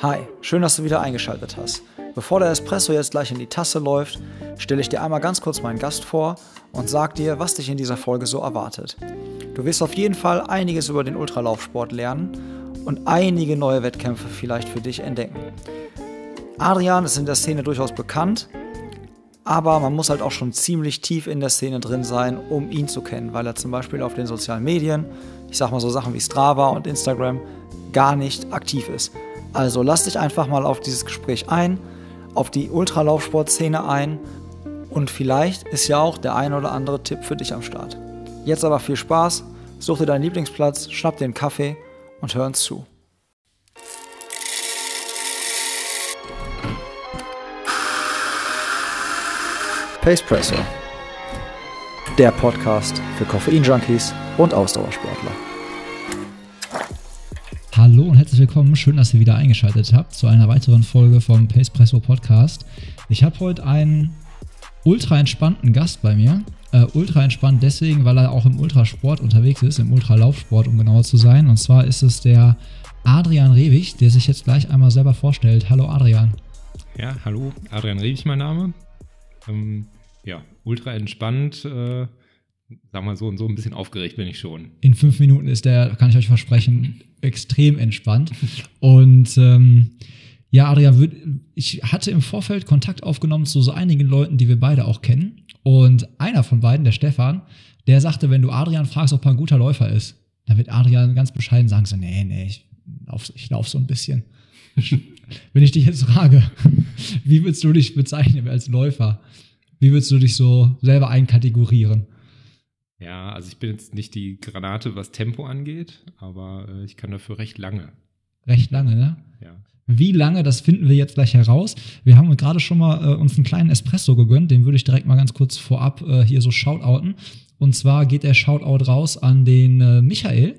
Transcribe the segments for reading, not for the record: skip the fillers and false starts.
Hi, schön, dass du wieder eingeschaltet hast. Bevor der Espresso jetzt gleich in die Tasse läuft, stelle ich dir einmal ganz kurz meinen Gast vor und sag dir, was dich in dieser Folge so erwartet. Du wirst auf jeden Fall einiges über den Ultralaufsport lernen und einige neue Wettkämpfe vielleicht für dich entdecken. Adrian ist in der Szene durchaus bekannt, aber man muss halt auch schon ziemlich tief in der Szene drin sein, um ihn zu kennen, weil er zum Beispiel auf den sozialen Medien, ich sag mal so Sachen wie Strava und Instagram, gar nicht aktiv ist. Also lass dich einfach mal auf dieses Gespräch ein, auf die Ultralaufsportszene ein und vielleicht ist ja auch der ein oder andere Tipp für dich am Start. Jetzt aber viel Spaß, such dir deinen Lieblingsplatz, schnapp dir einen Kaffee und hör uns zu. PacePresso, der Podcast für Koffein-Junkies und Ausdauersportler. Hallo und herzlich willkommen. Schön, dass ihr wieder eingeschaltet habt zu einer weiteren Folge vom PacePresso Podcast. Ich habe heute einen ultra entspannten Gast bei mir. Ultra entspannt deswegen, weil er auch im Ultrasport unterwegs ist, im Ultralaufsport, um genauer zu sein. Und zwar ist es der Adrian Rewig, der sich jetzt gleich einmal selber vorstellt. Hallo Adrian. Ja, hallo. Adrian Rewig mein Name. Ultra entspannt. Sag mal so und so, ein bisschen aufgeregt bin ich schon. In 5 Minuten ist der, kann ich euch versprechen, extrem entspannt. Und Adrian, ich hatte im Vorfeld Kontakt aufgenommen zu so einigen Leuten, die wir beide auch kennen. Und einer von beiden, der Stefan, der sagte, wenn du Adrian fragst, ob er ein guter Läufer ist, dann wird Adrian ganz bescheiden sagen, so, nee, ich lauf so ein bisschen. Wenn ich dich jetzt frage, wie würdest du dich bezeichnen als Läufer? Wie würdest du dich so selber einkategorieren? Ja, also ich bin jetzt nicht die Granate, was Tempo angeht, aber ich kann dafür recht lange. Recht lange, ne? Ja. Wie lange, das finden wir jetzt gleich heraus. Wir haben gerade schon mal uns einen kleinen Espresso gegönnt, den würde ich direkt mal ganz kurz vorab hier so shoutouten. Und zwar geht der Shoutout raus an den Michael.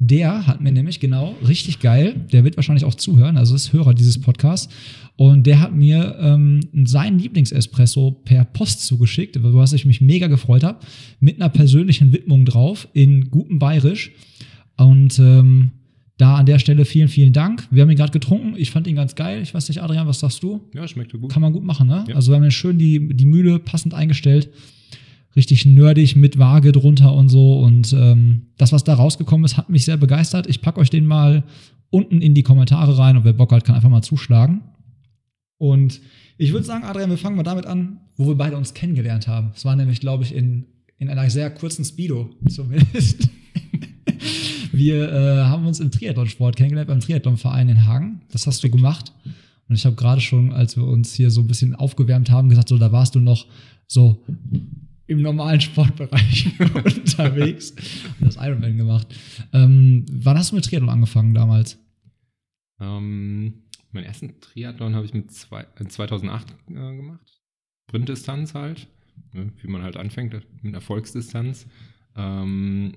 Der hat mir nämlich, genau, richtig geil, der wird wahrscheinlich auch zuhören, also ist Hörer dieses Podcasts. Und der hat mir seinen Lieblingsespresso per Post zugeschickt, was ich mich mega gefreut habe, mit einer persönlichen Widmung drauf in gutem Bayerisch. Und da an der Stelle vielen, vielen Dank. Wir haben ihn gerade getrunken, ich fand ihn ganz geil. Ich weiß nicht, Adrian, was sagst du? Ja, schmeckt gut. Kann man gut machen, ne? Ja. Also wir haben ja schön die Mühle passend eingestellt. Richtig nerdig mit Waage drunter und so. Und das, was da rausgekommen ist, hat mich sehr begeistert. Ich packe euch den mal unten in die Kommentare rein und wer Bock hat, kann einfach mal zuschlagen. Und ich würde sagen, Adrian, wir fangen mal damit an, wo wir beide uns kennengelernt haben. Es war nämlich, glaube ich, in einer sehr kurzen Speedo zumindest. Wir haben uns im Triathlonsport kennengelernt, beim Triathlonverein in Hagen. Das hast du gemacht. Und ich habe gerade schon, als wir uns hier so ein bisschen aufgewärmt haben, gesagt, so, da warst du noch so im normalen Sportbereich unterwegs und das Ironman gemacht. Wann hast du mit Triathlon angefangen damals? Meinen ersten Triathlon habe ich mit 2008 gemacht. Sprintdistanz halt, ne, wie man halt anfängt mit einer Volksdistanz. Habe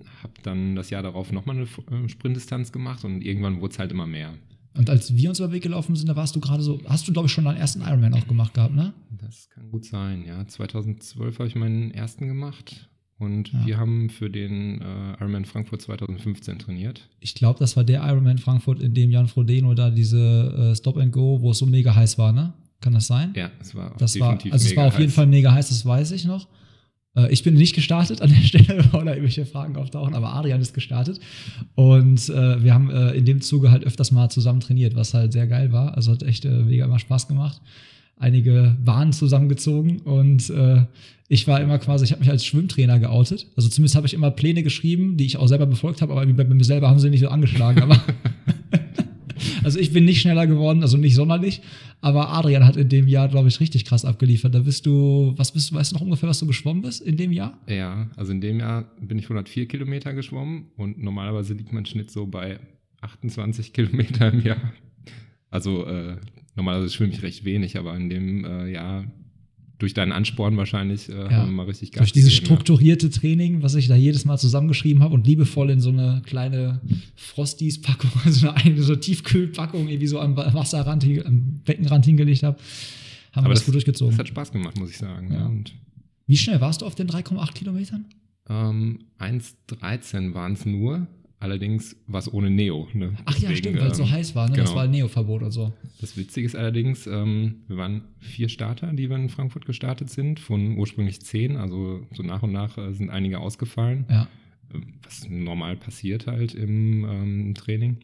dann das Jahr darauf nochmal eine Sprintdistanz gemacht und irgendwann wurde es halt immer mehr. Und als wir uns über den Weg gelaufen sind, da warst du gerade so, hast du, glaube ich, schon deinen ersten Ironman auch gemacht gehabt, ne? Das kann gut sein, ja. 2012 habe ich meinen ersten gemacht und ja, wir haben für den Ironman Frankfurt 2015 trainiert. Ich glaube, das war der Ironman Frankfurt, in dem Jan Frodeno da diese Stop and Go, wo es so mega heiß war, ne? Kann das sein? Ja, es war auf jeden Fall mega heiß, das weiß ich noch. Ich bin nicht gestartet an der Stelle, weil da irgendwelche Fragen auftauchen, aber Adrian ist gestartet und wir haben in dem Zuge halt öfters mal zusammen trainiert, was halt sehr geil war, also hat echt mega immer Spaß gemacht. Einige Bahnen zusammengezogen und ich war immer quasi, ich habe mich als Schwimmtrainer geoutet, also zumindest habe ich immer Pläne geschrieben, die ich auch selber befolgt habe, aber bei mir selber haben sie nicht so angeschlagen, aber also ich bin nicht schneller geworden, also nicht sonderlich, aber Adrian hat in dem Jahr, glaube ich, richtig krass abgeliefert. Da bist du, weißt du noch ungefähr, was du geschwommen bist in dem Jahr? Ja, also in dem Jahr bin ich 104 Kilometer geschwommen und normalerweise liegt mein Schnitt so bei 28 Kilometer im Jahr. Also normalerweise schwimme ich recht wenig, aber in dem Jahr, durch deinen Ansporn wahrscheinlich, haben wir mal richtig Gas. Durch dieses strukturierte Training, was ich da jedes Mal zusammengeschrieben habe und liebevoll in so eine kleine Frosties-Packung, also so eine Tiefkühlpackung, irgendwie so am Beckenrand hingelegt habe, haben wir das gut durchgezogen. Das hat Spaß gemacht, muss ich sagen. Ja. Ja. Und wie schnell warst du auf den 3,8 Kilometern? 1,13 waren es nur. Allerdings war es ohne Neo. Ne? Ach deswegen, ja, stimmt, weil es so heiß war. Ne? Genau. Das war Neo-Verbot und so. Das Witzige ist allerdings, wir waren 4 Starter, die wir in Frankfurt gestartet sind, von ursprünglich 10. Also so nach und nach sind einige ausgefallen, ja, was normal passiert halt im Training.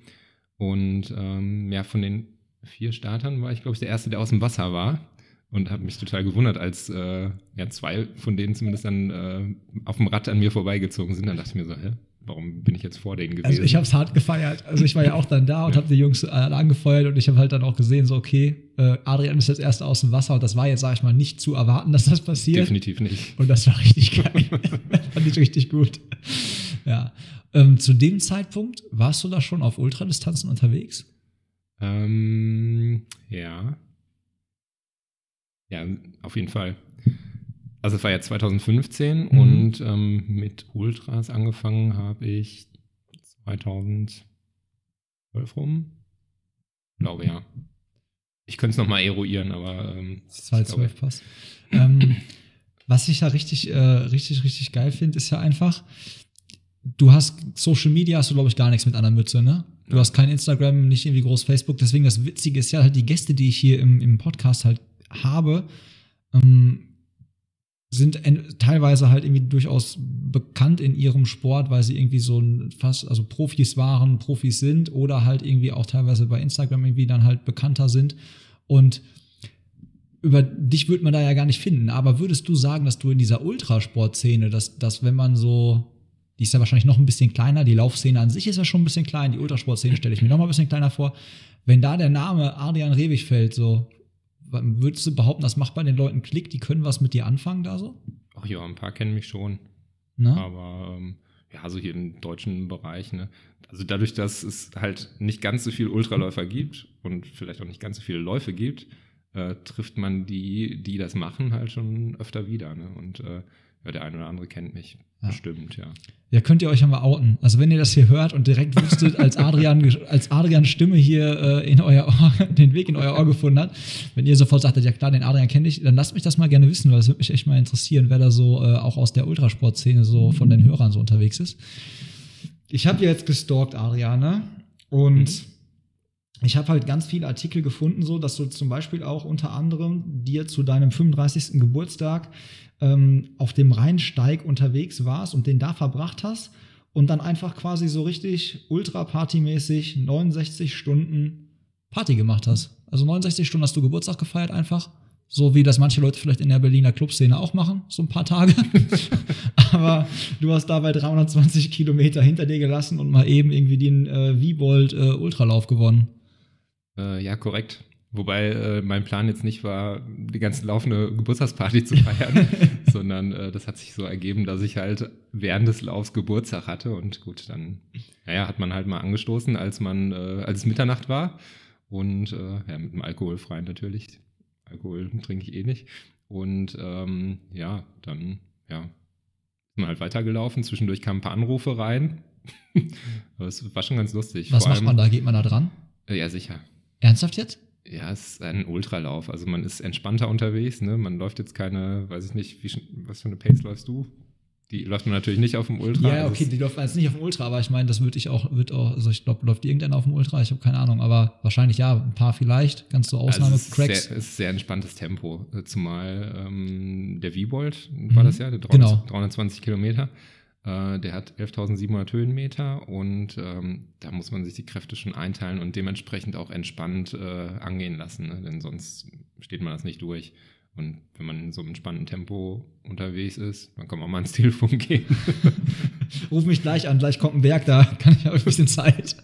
Und ja, von den 4 Startern war ich, glaube ich, der Erste, der aus dem Wasser war. Und habe mich total gewundert, als ja, 2 von denen zumindest dann auf dem Rad an mir vorbeigezogen sind. Dann dachte ich mir so, hä? Warum bin ich jetzt vor denen gewesen? Also ich habe es hart gefeiert. Also ich war ja auch dann da und habe die Jungs alle angefeuert und ich habe halt dann auch gesehen, so okay, Adrian ist jetzt erst aus dem Wasser und das war jetzt, sage ich mal, nicht zu erwarten, dass das passiert. Definitiv nicht. Und das war richtig geil. Fand ich richtig gut. Ja. Zu dem Zeitpunkt warst du da schon auf Ultradistanzen unterwegs? Ja. Ja, auf jeden Fall. Also es war ja 2015 und mit Ultras angefangen habe ich 2012 rum, glaube ja. Ich könnte es nochmal eruieren, aber 2012 passt. Was ich da richtig geil finde, ist ja einfach, du hast Social Media, hast du glaube ich gar nichts mit einer Mütze, ne? Du hast kein Instagram, nicht irgendwie groß Facebook, deswegen das Witzige ist ja halt die Gäste, die ich hier im Podcast halt habe, sind teilweise halt irgendwie durchaus bekannt in ihrem Sport, weil sie irgendwie so fast, also Profis waren, Profis sind oder halt irgendwie auch teilweise bei Instagram irgendwie dann halt bekannter sind und über dich würde man da ja gar nicht finden, aber würdest du sagen, dass du in dieser Ultrasportszene, dass wenn man so, die ist ja wahrscheinlich noch ein bisschen kleiner, die Laufszene an sich ist ja schon ein bisschen klein, die Ultrasportszene stelle ich mir noch mal ein bisschen kleiner vor, wenn da der Name Adrian Rewig fällt, so würdest du behaupten, das macht bei den Leuten Klick, die können was mit dir anfangen da so? Ach ja, ein paar kennen mich schon. Na? Aber ja, so hier im deutschen Bereich, ne? Also dadurch, dass es halt nicht ganz so viele Ultraläufer gibt und vielleicht auch nicht ganz so viele Läufe gibt, trifft man die, die das machen, halt schon öfter wieder, ne? Und ja, der eine oder andere kennt mich bestimmt, ja. Ja, könnt ihr euch ja mal outen. Also wenn ihr das hier hört und direkt wusstet, als Adrian Stimme hier in euer Ohr, den Weg in euer Ohr gefunden hat, wenn ihr sofort sagtet, ja klar, den Adrian kenne ich, dann lasst mich das mal gerne wissen, weil es würde mich echt mal interessieren, wer da so auch aus der Ultrasportszene so von den Hörern so unterwegs ist. Ich habe jetzt gestalkt, Adrian, ne? Und ich habe halt ganz viele Artikel gefunden, so dass du zum Beispiel auch unter anderem dir zu deinem 35. Geburtstag auf dem Rheinsteig unterwegs warst und den da verbracht hast und dann einfach quasi so richtig ultra-partymäßig 69 Stunden Party gemacht hast. Also 69 Stunden hast du Geburtstag gefeiert einfach, so wie das manche Leute vielleicht in der Berliner Clubszene auch machen, so ein paar Tage. Aber du hast dabei 320 Kilometer hinter dir gelassen und mal eben irgendwie den Wibolt Ultralauf gewonnen. Ja, korrekt. Wobei mein Plan jetzt nicht war, die ganze laufende Geburtstagsparty zu feiern, sondern das hat sich so ergeben, dass ich halt während des Laufs Geburtstag hatte. Und gut, dann naja, hat man halt mal angestoßen, als es Mitternacht war. Und ja, mit dem alkoholfreien natürlich. Alkohol trinke ich eh nicht. Und ja, dann ja, sind wir halt weitergelaufen. Zwischendurch kamen ein paar Anrufe rein. Das war schon ganz lustig. Was macht man da? Geht man da dran? Ja, sicher. Ernsthaft jetzt? Ja, es ist ein Ultralauf. Also man ist entspannter unterwegs, ne? Man läuft jetzt keine, weiß ich nicht, was für eine Pace läufst du? Die läuft man natürlich nicht auf dem Ultra. Ja, okay, die läuft man jetzt nicht auf dem Ultra, aber ich meine, das würde ich auch, also ich glaube, läuft irgendeiner auf dem Ultra? Ich habe keine Ahnung, aber wahrscheinlich ja, ein paar vielleicht, ganz so Ausnahme-Cracks. Es ist sehr entspanntes Tempo, zumal der Wibolt war das ja, der 320 Kilometer. Der hat 11.700 Höhenmeter und da muss man sich die Kräfte schon einteilen und dementsprechend auch entspannt angehen lassen, ne? Denn sonst steht man das nicht durch. Und wenn man in so einem entspannten Tempo unterwegs ist, dann kann man auch mal ans Telefon gehen. Ruf mich gleich an, gleich kommt ein Berg, da kann ich auch ein bisschen Zeit.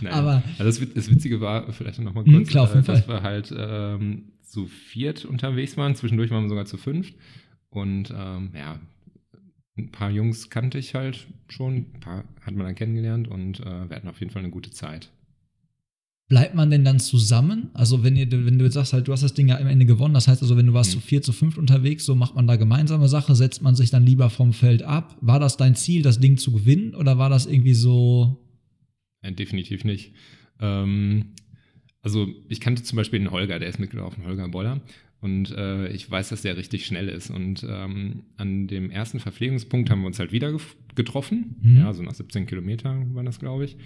Naja, aber also das Witzige war, vielleicht nochmal kurz, dass wir halt zu 4 unterwegs waren, zwischendurch waren wir sogar zu 5 und ja, ein paar Jungs kannte ich halt schon, ein paar hat man dann kennengelernt und wir hatten auf jeden Fall eine gute Zeit. Bleibt man denn dann zusammen? Also wenn du jetzt sagst, halt, du hast das Ding ja am Ende gewonnen, das heißt also, wenn du warst zu 4, zu 5 unterwegs, so macht man da gemeinsame Sache, setzt man sich dann lieber vom Feld ab. War das dein Ziel, das Ding zu gewinnen oder war das irgendwie so? Ja, definitiv nicht. Also ich kannte zum Beispiel den Holger, der ist mitgelaufen, Holger Boller. Und ich weiß, dass der richtig schnell ist. Und an dem ersten Verpflegungspunkt haben wir uns halt wieder getroffen. Mhm. Ja, so nach 17 Kilometern waren das, glaube ich.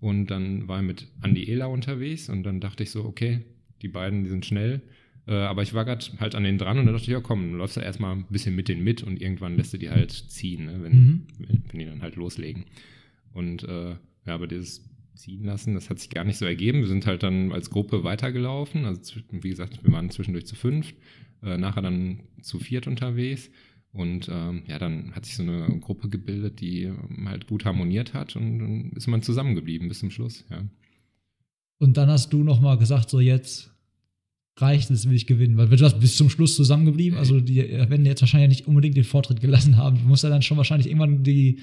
Und dann war ich mit Andi Ehler unterwegs. Und dann dachte ich so, okay, die beiden, die sind schnell. Aber ich war gerade halt an denen dran. Und dann dachte ich, ja komm, dann läufst du erstmal ein bisschen mit denen mit. Und irgendwann lässt du die halt ziehen, ne? Wenn die dann halt loslegen. Und ja, aber dieses ziehen lassen, das hat sich gar nicht so ergeben. Wir sind halt dann als Gruppe weitergelaufen. Also wie gesagt, wir waren zwischendurch zu 5, nachher dann zu 4 unterwegs. Und ja, dann hat sich so eine Gruppe gebildet, die halt gut harmoniert hat, und dann ist man zusammengeblieben bis zum Schluss. Ja. Und dann hast du nochmal gesagt, so jetzt reicht es, will ich gewinnen. Weil du hast bis zum Schluss zusammengeblieben. Also die werden jetzt wahrscheinlich nicht unbedingt den Vortritt gelassen haben. Du musst ja dann schon wahrscheinlich irgendwann den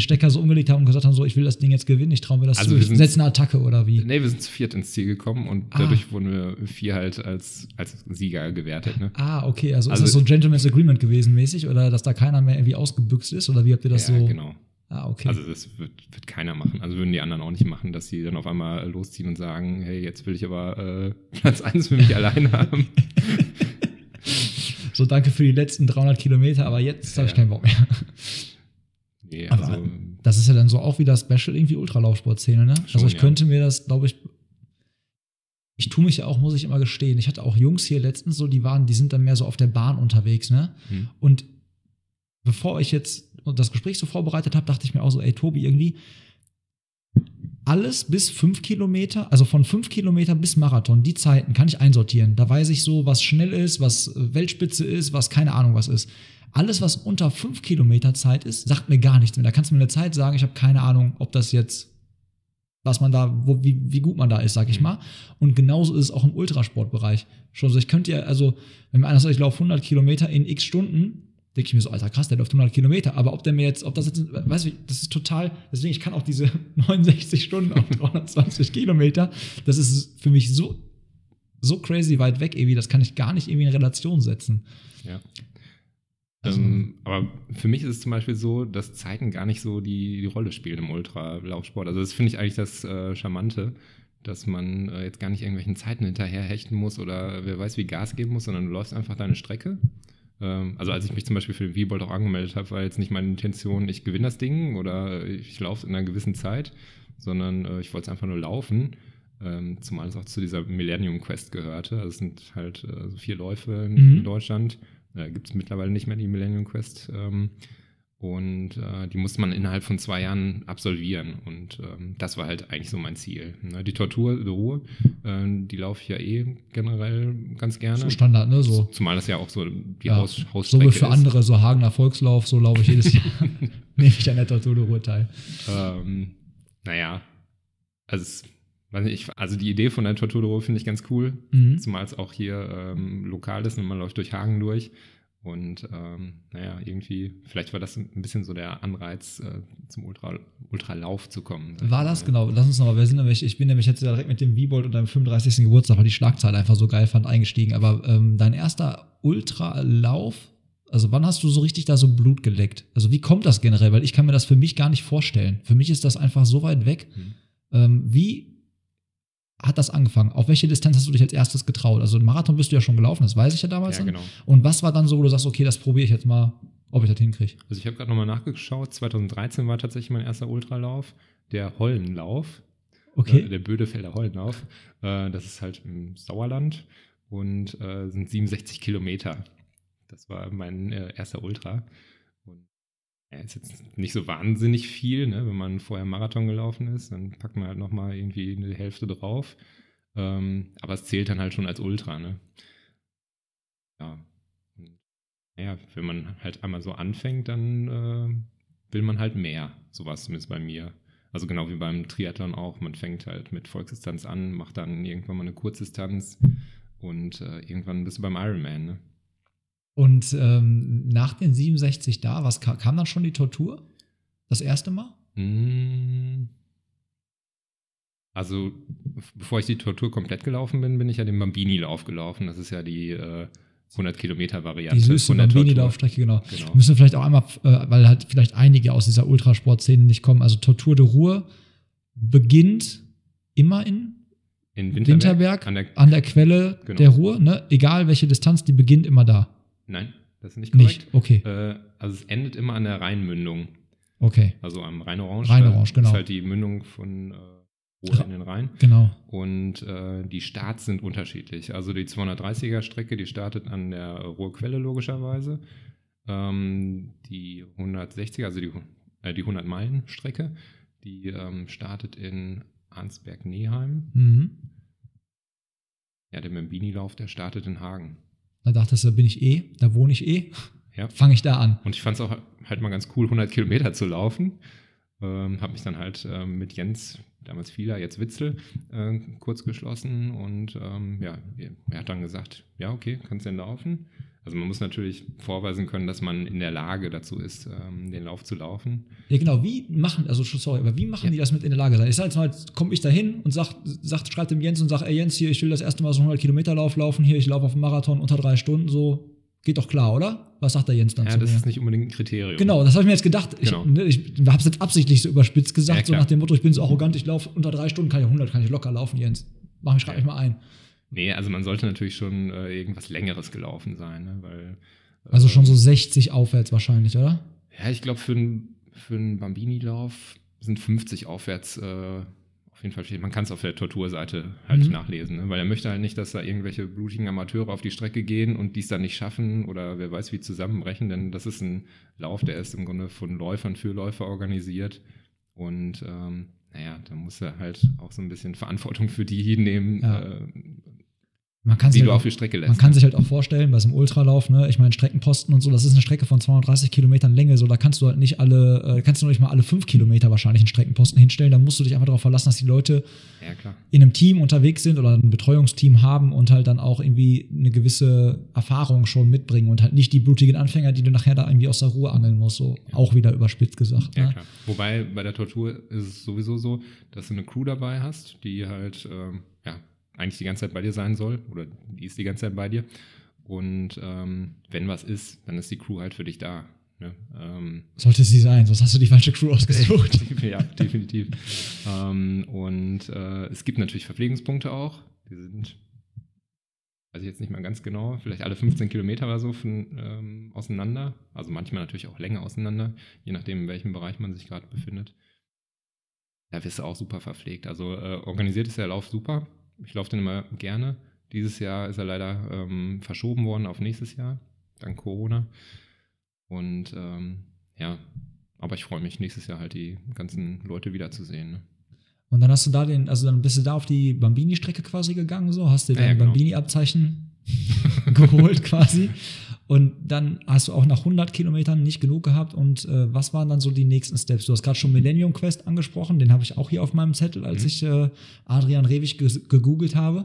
Stecker so umgelegt haben und gesagt haben, so, ich will das Ding jetzt gewinnen, ich traue mir das also zu, ich setze eine Attacke oder wie? Nee, wir sind zu 4 ins Ziel gekommen und dadurch wurden wir 4 halt als Sieger gewertet. Ne? Ah, okay, also ist das so ein Gentleman's Agreement gewesen mäßig oder dass da keiner mehr irgendwie ausgebüxt ist oder wie habt ihr das so? Ja, genau. Ah, okay. Also das wird keiner machen. Also würden die anderen auch nicht machen, dass sie dann auf einmal losziehen und sagen, hey, jetzt will ich aber Platz 1 für mich alleine haben. So, danke für die letzten 300 Kilometer, aber jetzt habe ich keinen Bock mehr. Nee, also, aber das ist ja dann so auch wieder Special irgendwie Ultralaufsportszene, ne? Schon, also ich könnte mir das, glaube ich, ich tue mich ja auch, muss ich immer gestehen. Ich hatte auch Jungs hier letztens so, die sind dann mehr so auf der Bahn unterwegs, ne? Hm. Und bevor ich jetzt das Gespräch so vorbereitet habe, dachte ich mir auch so, ey Tobi, irgendwie alles bis 5 Kilometer, also von 5 Kilometer bis Marathon, die Zeiten kann ich einsortieren. Da weiß ich so, was schnell ist, was Weltspitze ist, was keine Ahnung was ist. Alles, was unter 5 Kilometer Zeit ist, sagt mir gar nichts mehr. Da kannst du mir eine Zeit sagen, ich habe keine Ahnung, ob das jetzt, was man da, wie gut man da ist, sag ich mal. Und genauso ist es auch im Ultrasportbereich. Schon so, ich könnte ja, also, wenn mir einer sagt, ich laufe 100 Kilometer in x Stunden, denke ich mir so, Alter, krass, der läuft 100 Kilometer. Aber ob das jetzt, weißt du, das ist total, deswegen, ich kann auch diese 69 Stunden auf 320 Kilometer, das ist für mich so crazy weit weg, irgendwie, das kann ich gar nicht irgendwie in Relation setzen. Ja. Also, aber für mich ist es zum Beispiel so, dass Zeiten gar nicht so die Rolle spielen im Ultralaufsport. Also das finde ich eigentlich das Charmante, dass man jetzt gar nicht irgendwelchen Zeiten hinterher hechten muss oder wer weiß wie Gas geben muss, sondern du läufst einfach deine Strecke. Also als ich mich zum Beispiel für den Wibolt auch angemeldet habe, war jetzt nicht meine Intention, ich gewinne das Ding oder ich laufe in einer gewissen Zeit, sondern ich wollte es einfach nur laufen, zumal es auch zu dieser Millennium Quest gehörte. Also es sind halt so 4 Läufe in Deutschland, gibt es mittlerweile nicht mehr die Millennium Quest und die musste man innerhalb von 2 Jahren absolvieren und das war halt eigentlich so mein Ziel. Ne? Die Tortur de Ruhr, die laufe ich ja generell ganz gerne. So Standard, ne? So. Zumal das ja auch so die Hausstrecke ist. So wie für andere, so Hagener Volkslauf, so laufe ich jedes Jahr. Nehme ich an der Tortur de Ruhr teil. Naja, also die Idee von der Tortur de Ruhr finde ich ganz cool, zumal es auch hier lokal ist und man läuft durch Hagen durch. Und irgendwie, vielleicht war das ein bisschen so der Anreiz, zum Ultralauf zu kommen. War das, genau. Lass uns nochmal, ich bin nämlich jetzt direkt mit dem Wibolt und deinem 35. Geburtstag, weil die Schlagzeile einfach so geil fand, eingestiegen. Aber dein erster Ultralauf, also wann hast du so richtig da so Blut geleckt? Also wie kommt das generell? Weil ich kann mir das für mich gar nicht vorstellen. Für mich ist das einfach so weit weg. Wie hat das angefangen? Auf welche Distanz hast du dich als erstes getraut? Also einen Marathon bist du ja schon gelaufen, das weiß ich ja damals. Ja, genau. Und was war dann so, wo du sagst, okay, das probiere ich jetzt mal, ob ich das hinkriege? Also ich habe gerade nochmal nachgeschaut, 2013 war tatsächlich mein erster Ultralauf, der Hollenlauf, der Bödefelder Hollenlauf. Das ist halt im Sauerland und sind 67 Kilometer. Das war mein erster Ultra. Ist jetzt nicht so wahnsinnig viel, ne? Wenn man vorher Marathon gelaufen ist, dann packt man halt nochmal irgendwie eine Hälfte drauf. Aber es zählt dann halt schon als Ultra, ne? Ja. Naja, wenn man halt einmal so anfängt, dann will man halt mehr. So war es zumindest bei mir. Also genau wie beim Triathlon auch. Man fängt halt mit Volksdistanz an, macht dann irgendwann mal eine Kurzdistanz und irgendwann bist du beim Ironman, ne? Und nach den 67 da, was kam dann schon die Tortur? Das erste Mal? Also, bevor ich die Tortur komplett gelaufen bin, ich ja den Bambini-Lauf gelaufen. Das ist ja die 100-Kilometer-Variante. Die süße Bambini-Laufstrecke, genau. Müssen wir vielleicht auch einmal, weil halt vielleicht einige aus dieser Ultrasportszene nicht kommen. Also, Tortur de Ruhr beginnt immer in In Winterberg, an der Quelle genau. der Ruhr, ne? Egal welche Distanz, die beginnt immer da. Nein, das ist nicht korrekt. Nicht, okay. Also es endet immer an der Rheinmündung. Okay. Also am Rhein-Orange. Rhein-Orange, genau. Das ist halt die Mündung von Ruhr in den Rhein. Genau. Und die Starts sind unterschiedlich. Also die 230er-Strecke, die startet an der Ruhrquelle logischerweise. Die 160er, also die 100-Meilen-Strecke, die startet in Arnsberg-Neheim. Mhm. Ja, der Membini-Lauf, der startet in Hagen. Da dachtest du, da wohne ich eh, ja. Fange ich da an. Und ich fand es auch halt mal ganz cool, 100 Kilometer zu laufen. Habe mich dann halt mit Jens, damals Fieler, jetzt Witzel, kurz geschlossen und ja, er hat dann gesagt, ja okay, kannst denn laufen? Also man muss natürlich vorweisen können, dass man in der Lage dazu ist, den Lauf zu laufen. Ja genau, wie machen die das mit in der Lage sein? Ich sage jetzt mal, komme ich da hin und schreibe dem Jens und sage, ey Jens, hier, ich will das erste Mal so 100 Kilometer Lauf laufen, hier, ich laufe auf dem Marathon unter 3 Stunden, so, geht doch klar, oder? Was sagt der Jens dann zu mir? Ja, das ist nicht unbedingt ein Kriterium. Genau, das habe ich mir jetzt gedacht. Genau. Ich habe es jetzt absichtlich so überspitzt gesagt, ja, so nach dem Motto, ich bin so arrogant, ich laufe unter 3 Stunden, kann ich locker laufen, Jens. Schreib mich mal ein. Nee, also man sollte natürlich schon irgendwas Längeres gelaufen sein. Ne? Weil, also schon so 60 aufwärts wahrscheinlich, oder? Ja, ich glaube, für einen Bambini-Lauf sind 50 aufwärts auf jeden Fall steht. Man kann es auf der Torturseite halt nachlesen, ne? Weil er möchte halt nicht, dass da irgendwelche blutigen Amateure auf die Strecke gehen und dies dann nicht schaffen oder wer weiß wie zusammenbrechen, denn das ist ein Lauf, der ist im Grunde von Läufern für Läufer organisiert und naja, da muss er halt auch so ein bisschen Verantwortung für die nehmen, ja. Auf die Strecke lässt. Man kann sich halt auch vorstellen, bei so einem Ultralauf, ne, ich meine Streckenposten und so, das ist eine Strecke von 230 Kilometern Länge, so da kannst du halt nicht mal alle 5 Kilometer wahrscheinlich einen Streckenposten hinstellen, da musst du dich einfach darauf verlassen, dass die Leute in einem Team unterwegs sind oder ein Betreuungsteam haben und halt dann auch irgendwie eine gewisse Erfahrung schon mitbringen und halt nicht die blutigen Anfänger, die du nachher da irgendwie aus der Ruhe angeln musst, so auch wieder überspitzt gesagt. Ja, ne? Klar. Wobei bei der Tortur ist es sowieso so, dass du eine Crew dabei hast, die halt, eigentlich die ganze Zeit bei dir sein soll oder die ist die ganze Zeit bei dir und wenn was ist, dann ist die Crew halt für dich da. Ne? Sollte sie sein, sonst hast du die falsche Crew ausgesucht. Ja, definitiv. Es gibt natürlich Verpflegungspunkte auch, die sind, weiß ich jetzt nicht mal ganz genau, vielleicht alle 15 Kilometer oder so von, auseinander, also manchmal natürlich auch länger auseinander, je nachdem in welchem Bereich man sich gerade befindet. Da wirst du auch super verpflegt, also organisiert ist der Lauf super. Ich laufe den immer gerne. Dieses Jahr ist er leider verschoben worden auf nächstes Jahr, dank Corona. Und aber ich freue mich, nächstes Jahr halt die ganzen Leute wiederzusehen. Ne? Und dann hast du da dann bist du da auf die Bambini-Strecke quasi gegangen, so, hast dir dein Bambini-Abzeichen geholt quasi. Und dann hast du auch nach 100 Kilometern nicht genug gehabt. Und was waren dann so die nächsten Steps? Du hast gerade schon Millennium Quest angesprochen. Den habe ich auch hier auf meinem Zettel, als ich Adrian Rewig gegoogelt habe.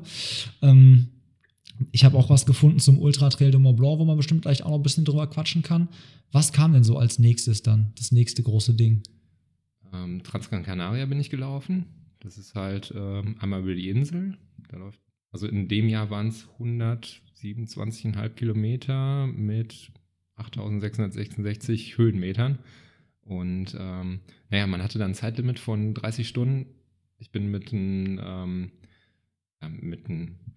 Ich habe auch was gefunden zum Ultra Trail de Mont Blanc, wo man bestimmt gleich auch noch ein bisschen drüber quatschen kann. Was kam denn so als nächstes dann? Das nächste große Ding? Transgran Canaria bin ich gelaufen. Das ist halt einmal über die Insel. Da läuft. Also in dem Jahr waren es 127,5 Kilometer mit 8.666 Höhenmetern. Und man hatte dann ein Zeitlimit von 30 Stunden. Ich bin mit einem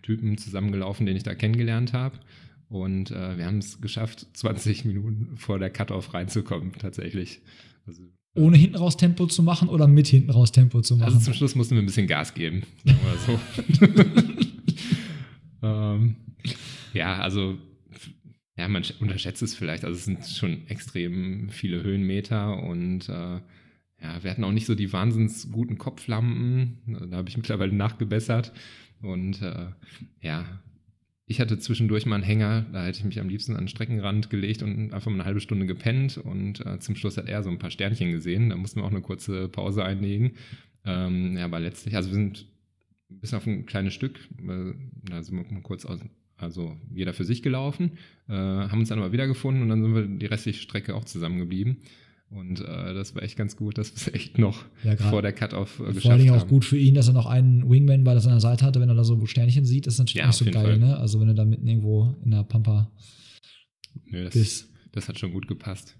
Typen zusammengelaufen, den ich da kennengelernt habe. Und wir haben es geschafft, 20 Minuten vor der Cut-Off reinzukommen, tatsächlich. Also, ohne hinten raus Tempo zu machen oder mit hinten raus Tempo zu machen? Also zum Schluss mussten wir ein bisschen Gas geben, sagen wir so. Man unterschätzt es vielleicht. Also es sind schon extrem viele Höhenmeter und wir hatten auch nicht so die wahnsinns guten Kopflampen. Da habe ich mittlerweile nachgebessert und ich hatte zwischendurch mal einen Hänger, da hätte ich mich am liebsten an den Streckenrand gelegt und einfach mal eine halbe Stunde gepennt und zum Schluss hat er so ein paar Sternchen gesehen. Da mussten wir auch eine kurze Pause einlegen. Aber letztlich, also wir sind bis auf ein kleines Stück, da sind wir kurz jeder für sich gelaufen, haben uns dann aber wiedergefunden und dann sind wir die restliche Strecke auch zusammengeblieben. Und das war echt ganz gut, dass wir es echt noch vor der Cut-Off geschafft haben. Vor allen Dingen auch gut für ihn, dass er noch einen Wingman bei seiner Seite hatte, wenn er da so Sternchen sieht, das ist natürlich nicht so geil, ne? Also wenn er da mitten irgendwo in der Pampa bist. Das hat schon gut gepasst.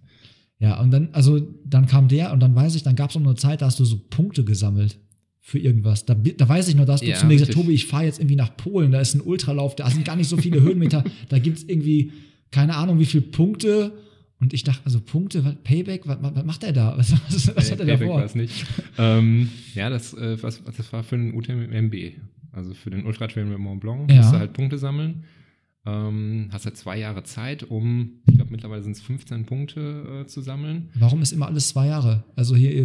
Ja, und dann kam der und dann weiß ich, dann gab es auch eine Zeit, da hast du so Punkte gesammelt. für irgendwas. Da weiß ich noch, da hast du zu mir gesagt, Tobi, ich fahre jetzt irgendwie nach Polen, da ist ein Ultralauf, da sind gar nicht so viele Höhenmeter, da gibt es irgendwie keine Ahnung, wie viele Punkte. Und ich dachte, also Punkte, Payback, was macht er da? Was hat er da vor? Payback war es nicht. Das war für den UTMB, also für den Ultra Trail Mont Blanc, musst du halt Punkte sammeln. Hast halt 2 Jahre Zeit, um, ich glaube, mittlerweile sind es 15 Punkte zu sammeln. Warum ist immer alles 2 Jahre? Also hier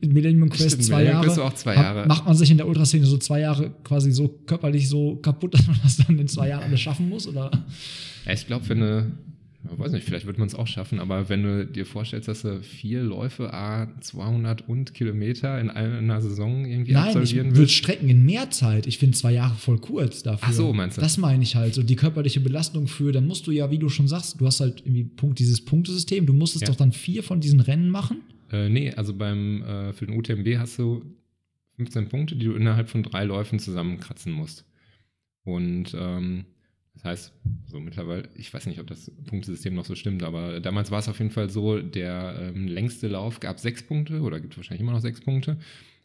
Millennium Quest 2 Jahre. Quest auch 2 Jahre. Macht man sich in der Ultraszene so 2 Jahre quasi so körperlich so kaputt, dass man das dann in 2 Jahren alles schaffen muss? Oder? Ja, ich glaube, wenn du, ich weiß nicht, vielleicht wird man es auch schaffen, aber wenn du dir vorstellst, dass du 4 Läufe à 200 und Kilometer in einer Saison irgendwie absolvieren willst. Nein, ich würde Strecken in mehr Zeit. Ich finde 2 Jahre voll kurz dafür. Ach so, meinst du? Das meine ich halt. So die körperliche Belastung für, dann musst du ja, wie du schon sagst, du hast halt irgendwie dieses Punktesystem, du musstest doch dann 4 von diesen Rennen machen? Nee, also für den UTMB hast du 15 Punkte, die du innerhalb von 3 Läufen zusammenkratzen musst. Und das heißt, so mittlerweile, ich weiß nicht, ob das Punktesystem noch so stimmt, aber damals war es auf jeden Fall so, der längste Lauf gab 6 Punkte oder gibt wahrscheinlich immer noch 6 Punkte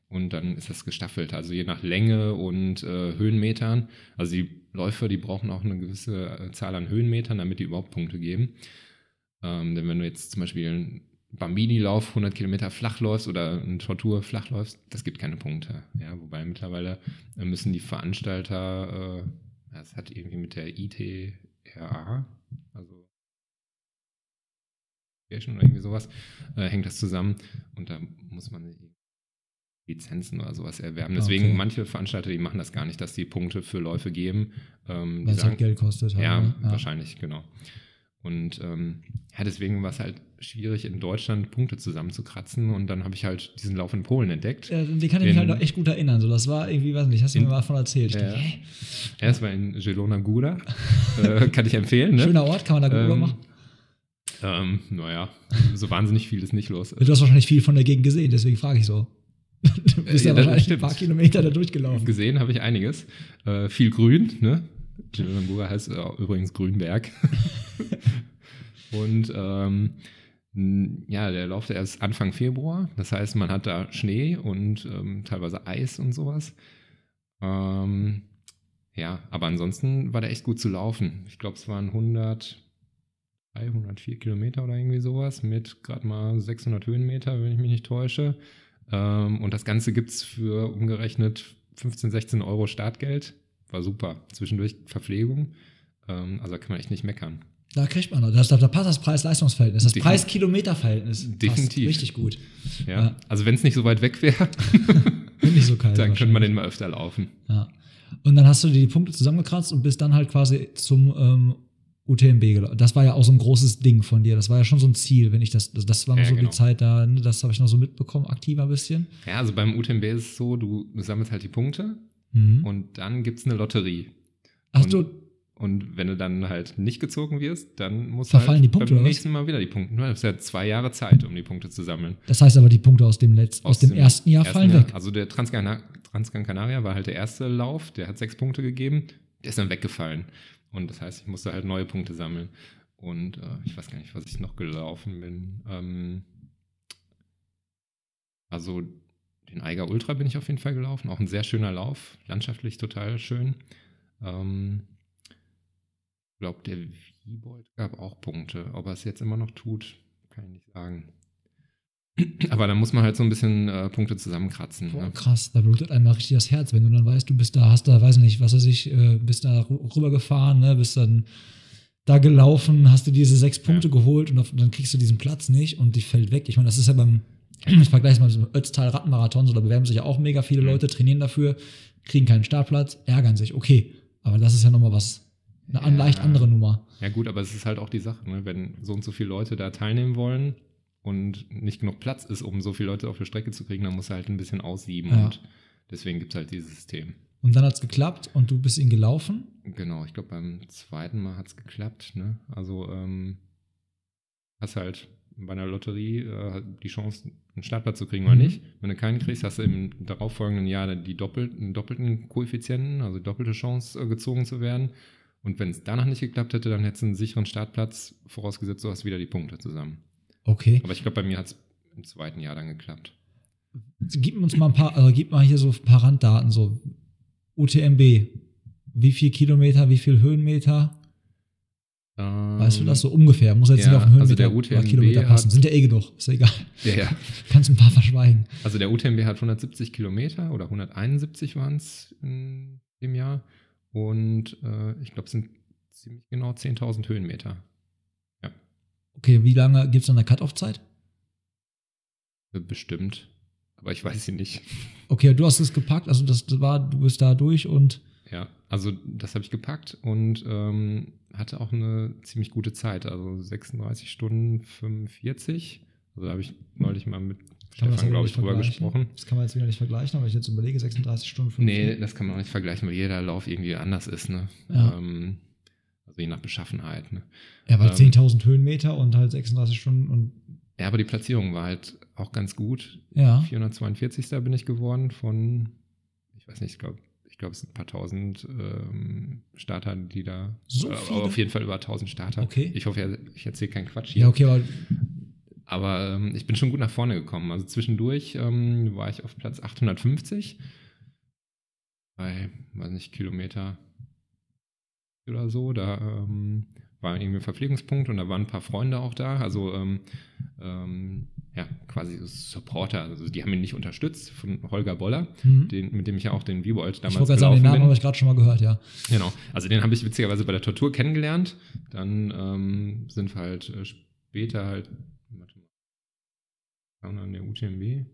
und dann ist das gestaffelt, also je nach Länge und Höhenmetern, also die Läufer, die brauchen auch eine gewisse Zahl an Höhenmetern, damit die überhaupt Punkte geben, denn wenn du jetzt zum Beispiel einen Bambini-Lauf 100 Kilometer flach läufst oder eine Tortur flach läufst, das gibt keine Punkte, ja, wobei mittlerweile müssen die Veranstalter das hat irgendwie mit der ITRA, also oder irgendwie sowas, hängt das zusammen und da muss man Lizenzen oder sowas erwerben. Deswegen, manche Veranstalter, die machen das gar nicht, dass die Punkte für Läufe geben. Weil es halt Geld kostet. Wahrscheinlich, genau. Und deswegen war es halt schwierig, in Deutschland Punkte zusammenzukratzen. Und dann habe ich halt diesen Lauf in Polen entdeckt. Ja, den kann ich mich halt auch echt gut erinnern. So, das war irgendwie, weiß nicht, hast du mir mal davon erzählt. Das war in Jelenia Góra. Kann ich empfehlen. Ne? Schöner Ort, kann man da gut machen. So wahnsinnig viel ist nicht los. Du hast wahrscheinlich viel von der Gegend gesehen, deswegen frage ich so. Du bist ja wahrscheinlich ein paar Kilometer da durchgelaufen. Gesehen habe ich einiges. Viel Grün, ne? Jelenia Góra heißt übrigens Grünberg. Und der Lauf, der ist Anfang Februar. Das heißt, man hat da Schnee und teilweise Eis und sowas. Aber ansonsten war der echt gut zu laufen. Ich glaube, es waren 104 Kilometer oder irgendwie sowas mit gerade mal 600 Höhenmeter, wenn ich mich nicht täusche. Und das Ganze gibt es für umgerechnet 15, 16 Euro Startgeld. War super. Zwischendurch Verpflegung. Also da kann man echt nicht meckern. Da kriegt man noch. Da passt das Preis-Leistungs-Verhältnis. Das Preis-Kilometer-Verhältnis. Definitiv. Richtig gut. Ja. Also wenn es nicht so weit weg wäre, nicht so kalt, dann könnte man den mal öfter laufen. Ja. Und dann hast du dir die Punkte zusammengekratzt und bist dann halt quasi zum UTMB gelaufen. Das war ja auch so ein großes Ding von dir. Das war ja schon so ein Ziel, wenn ich das war so genau. Die Zeit da, ne? Das habe ich noch so mitbekommen, aktiver ein bisschen. Ja, also beim UTMB ist es so, du sammelst halt die Punkte. Und dann gibt es eine Lotterie. Ach du. Und wenn du dann halt nicht gezogen wirst, dann musst du halt beim nächsten Mal wieder die Punkte. Du hast ja 2 Jahre Zeit, um die Punkte zu sammeln. Das heißt aber, die Punkte aus dem ersten Jahr fallen weg. Also der Transgran Canaria war halt der erste Lauf, der hat 6 Punkte gegeben, der ist dann weggefallen. Und das heißt, ich musste halt neue Punkte sammeln. Und ich weiß gar nicht, was ich noch gelaufen bin. Den Eiger Ultra bin ich auf jeden Fall gelaufen. Auch ein sehr schöner Lauf. Landschaftlich total schön. Ich glaube, der Wibolt gab auch Punkte. Ob er es jetzt immer noch tut, kann ich nicht sagen. Aber dann muss man halt so ein bisschen Punkte zusammenkratzen. Boah, ne? Krass, da blutet einmal richtig das Herz, wenn du dann weißt, du bist da, hast da, weiß nicht, was weiß ich, bist da rübergefahren, ne? Bist dann da gelaufen, hast du diese 6 Punkte geholt und dann kriegst du diesen Platz nicht und die fällt weg. Ich meine, das ist ja beim... Ich vergleiche es mal mit dem Ötztal-Rattenmarathon, so, da bewerben sich ja auch mega viele Leute, trainieren dafür, kriegen keinen Startplatz, ärgern sich. Okay, aber das ist ja nochmal was, eine leicht andere Nummer. Ja gut, aber es ist halt auch die Sache, ne? Wenn so und so viele Leute da teilnehmen wollen und nicht genug Platz ist, um so viele Leute auf die Strecke zu kriegen, dann musst du halt ein bisschen aussieben und deswegen gibt es halt dieses System. Und dann hat es geklappt und du bist ihn gelaufen? Genau, ich glaube beim zweiten Mal hat es geklappt, ne? Also hast halt bei einer Lotterie die Chance, einen Startplatz zu kriegen oder nicht. Wenn du keinen kriegst, hast du im darauffolgenden Jahr einen doppelten Koeffizienten, also doppelte Chance gezogen zu werden. Und wenn es danach nicht geklappt hätte, dann hättest du einen sicheren Startplatz, vorausgesetzt, du hast wieder die Punkte zusammen. Okay. Aber ich glaube, bei mir hat es im zweiten Jahr dann geklappt. gib uns mal ein paar, also gib mal hier so ein paar Randdaten, so UTMB. Wie viel Kilometer, wie viel Höhenmeter? Weißt du das so ungefähr? Muss jetzt ja, nicht auf den Höhenmeter also oder Kilometer passen. Sind ja eh genug, ist ja egal. Ja, ja. Kannst ein paar verschweigen. Also der UTMB hat 170 Kilometer oder 171 waren es in dem Jahr. Und ich glaube, es sind ziemlich genau 10.000 Höhenmeter. Ja. Okay, wie lange gibt es dann eine Cut-Off-Zeit? Bestimmt. Aber ich weiß sie nicht. Okay, du hast es gepackt, also das war, du bist da durch und. Ja, also das habe ich gepackt und hatte auch eine ziemlich gute Zeit, also 36 Stunden 45. Also da habe ich neulich mal mit Stefan, glaube ich, drüber gesprochen. Das kann man jetzt wieder nicht vergleichen, aber ich jetzt überlege, 36 Stunden 45. Nee, das kann man auch nicht vergleichen, weil jeder Lauf irgendwie anders ist, ne? Ja. Also je nach Beschaffenheit, ne? Ja, weil 10.000 Höhenmeter und halt 36 Stunden und. Ja, aber die Platzierung war halt auch ganz gut. Ja. 442. bin ich geworden von, ich weiß nicht, ich glaube, es sind ein paar tausend Starter, die da. So viele? Auf jeden Fall über 1000 Starter. Okay. Ich hoffe, ich erzähle keinen Quatsch hier. Ja, okay, aber ich bin schon gut nach vorne gekommen. Also zwischendurch war ich auf Platz 850 bei, weiß nicht, Kilometer oder so. Da war irgendwie ein Verpflegungspunkt und da waren ein paar Freunde auch da. Also ja, quasi Supporter. Also die haben ihn nicht unterstützt, von Holger Boller, mit dem ich ja auch den Wibolt damals gelaufen bin. Ich wollte gerade sagen, den Namen habe ich gerade schon mal gehört, ja. Genau, also den habe ich witzigerweise bei der Tortur kennengelernt. Dann sind wir halt später halt, warte mal, an der UTMB.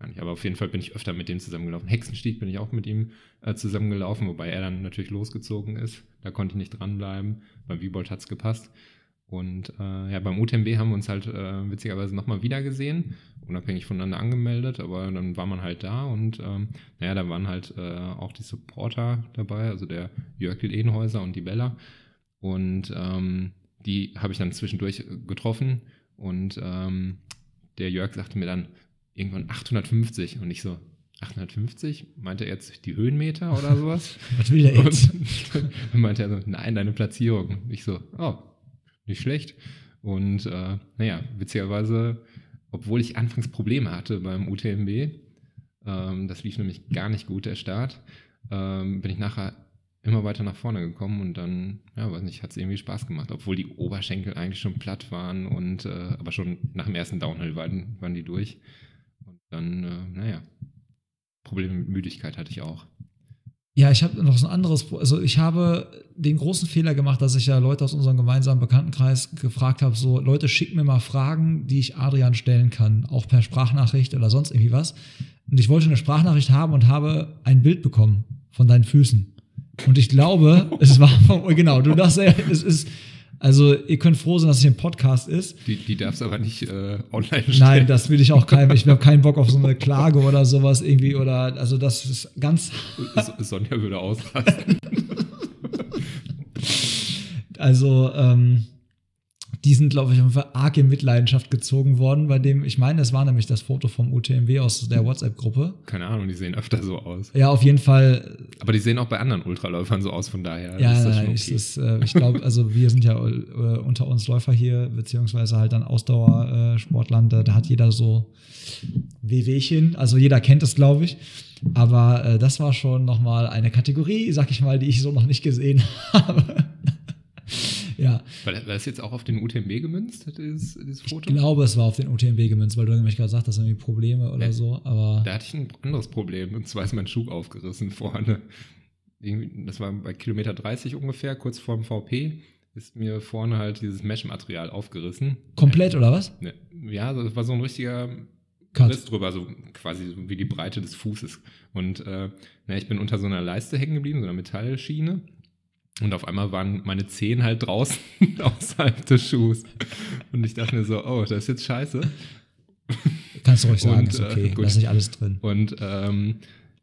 Gar nicht, aber auf jeden Fall bin ich öfter mit dem zusammengelaufen. Hexenstieg bin ich auch mit ihm zusammengelaufen, wobei er dann natürlich losgezogen ist. Da konnte ich nicht dranbleiben. Beim Wibolt hat es gepasst. Und ja, beim UTMB haben wir uns halt witzigerweise nochmal wieder gesehen, unabhängig voneinander angemeldet, aber dann war man halt da und naja, da waren halt auch die Supporter dabei, also der Jörg Ledenhäuser und die Bella. Und die habe ich dann zwischendurch getroffen und der Jörg sagte mir dann irgendwann 850 und ich so, 850? Meinte er jetzt die Höhenmeter oder sowas? Was will der jetzt? Und meinte er so, nein, deine Platzierung. Und ich so, oh, nicht schlecht. Und naja, witzigerweise, obwohl ich anfangs Probleme hatte beim UTMB, das lief nämlich gar nicht gut, der Start, bin ich nachher immer weiter nach vorne gekommen und dann, ja, weiß nicht, hat es irgendwie Spaß gemacht, obwohl die Oberschenkel eigentlich schon platt waren und aber schon nach dem ersten Downhill waren die durch. Und dann, naja, Probleme mit Müdigkeit hatte ich auch. Ja, ich habe noch so ein anderes, also ich habe den großen Fehler gemacht, dass ich ja Leute aus unserem gemeinsamen Bekanntenkreis gefragt habe, so Leute, schickt mir mal Fragen, die ich Adrian stellen kann, auch per Sprachnachricht oder sonst irgendwie was. Und ich wollte eine Sprachnachricht haben und habe ein Bild bekommen von deinen Füßen. Und ich glaube, es war, genau, du dachtest, es ist, also ihr könnt froh sein, dass es hier ein Podcast ist. Die darfst aber nicht online stellen. Nein, das will ich auch keinem. Ich habe keinen Bock auf so eine Klage oder sowas irgendwie. Oder also das ist ganz. Sonja würde ausrasten. Also die sind, glaube ich, auf jeden Fall arg in Mitleidenschaft gezogen worden, bei dem, ich meine, es war nämlich das Foto vom UTMW aus der WhatsApp-Gruppe. Keine Ahnung, die sehen öfter so aus. Ja, auf jeden Fall. Aber die sehen auch bei anderen Ultraläufern so aus, von daher. Ja, ist das schon okay. Ich glaube, also wir sind ja unter uns Läufer hier, beziehungsweise halt dann Ausdauersportland, da hat jeder so Wehwehchen, also jeder kennt es, glaube ich. Aber das war schon nochmal eine Kategorie, sag ich mal, die ich so noch nicht gesehen habe. Ja. War das jetzt auch auf den UTMB gemünzt, dieses Foto? Ich glaube, es war auf den UTMB gemünzt, weil du nämlich gerade sagtest, irgendwie Probleme oder so. Aber da hatte ich ein anderes Problem, und zwar ist mein Schuh aufgerissen vorne. Das war bei Kilometer 30 ungefähr, kurz vorm VP, ist mir vorne halt dieses Mesh-Material aufgerissen. Komplett oder was? Ja, das war so ein richtiger Cut. Riss drüber, so quasi wie die Breite des Fußes. Und ich bin unter so einer Leiste hängen geblieben, so einer Metallschiene. Und auf einmal waren meine Zehen halt draußen außerhalb des Schuhs. Und ich dachte mir so, oh, das ist jetzt scheiße. Kannst du ruhig sagen, ist okay, da ist nicht alles drin. Und ja,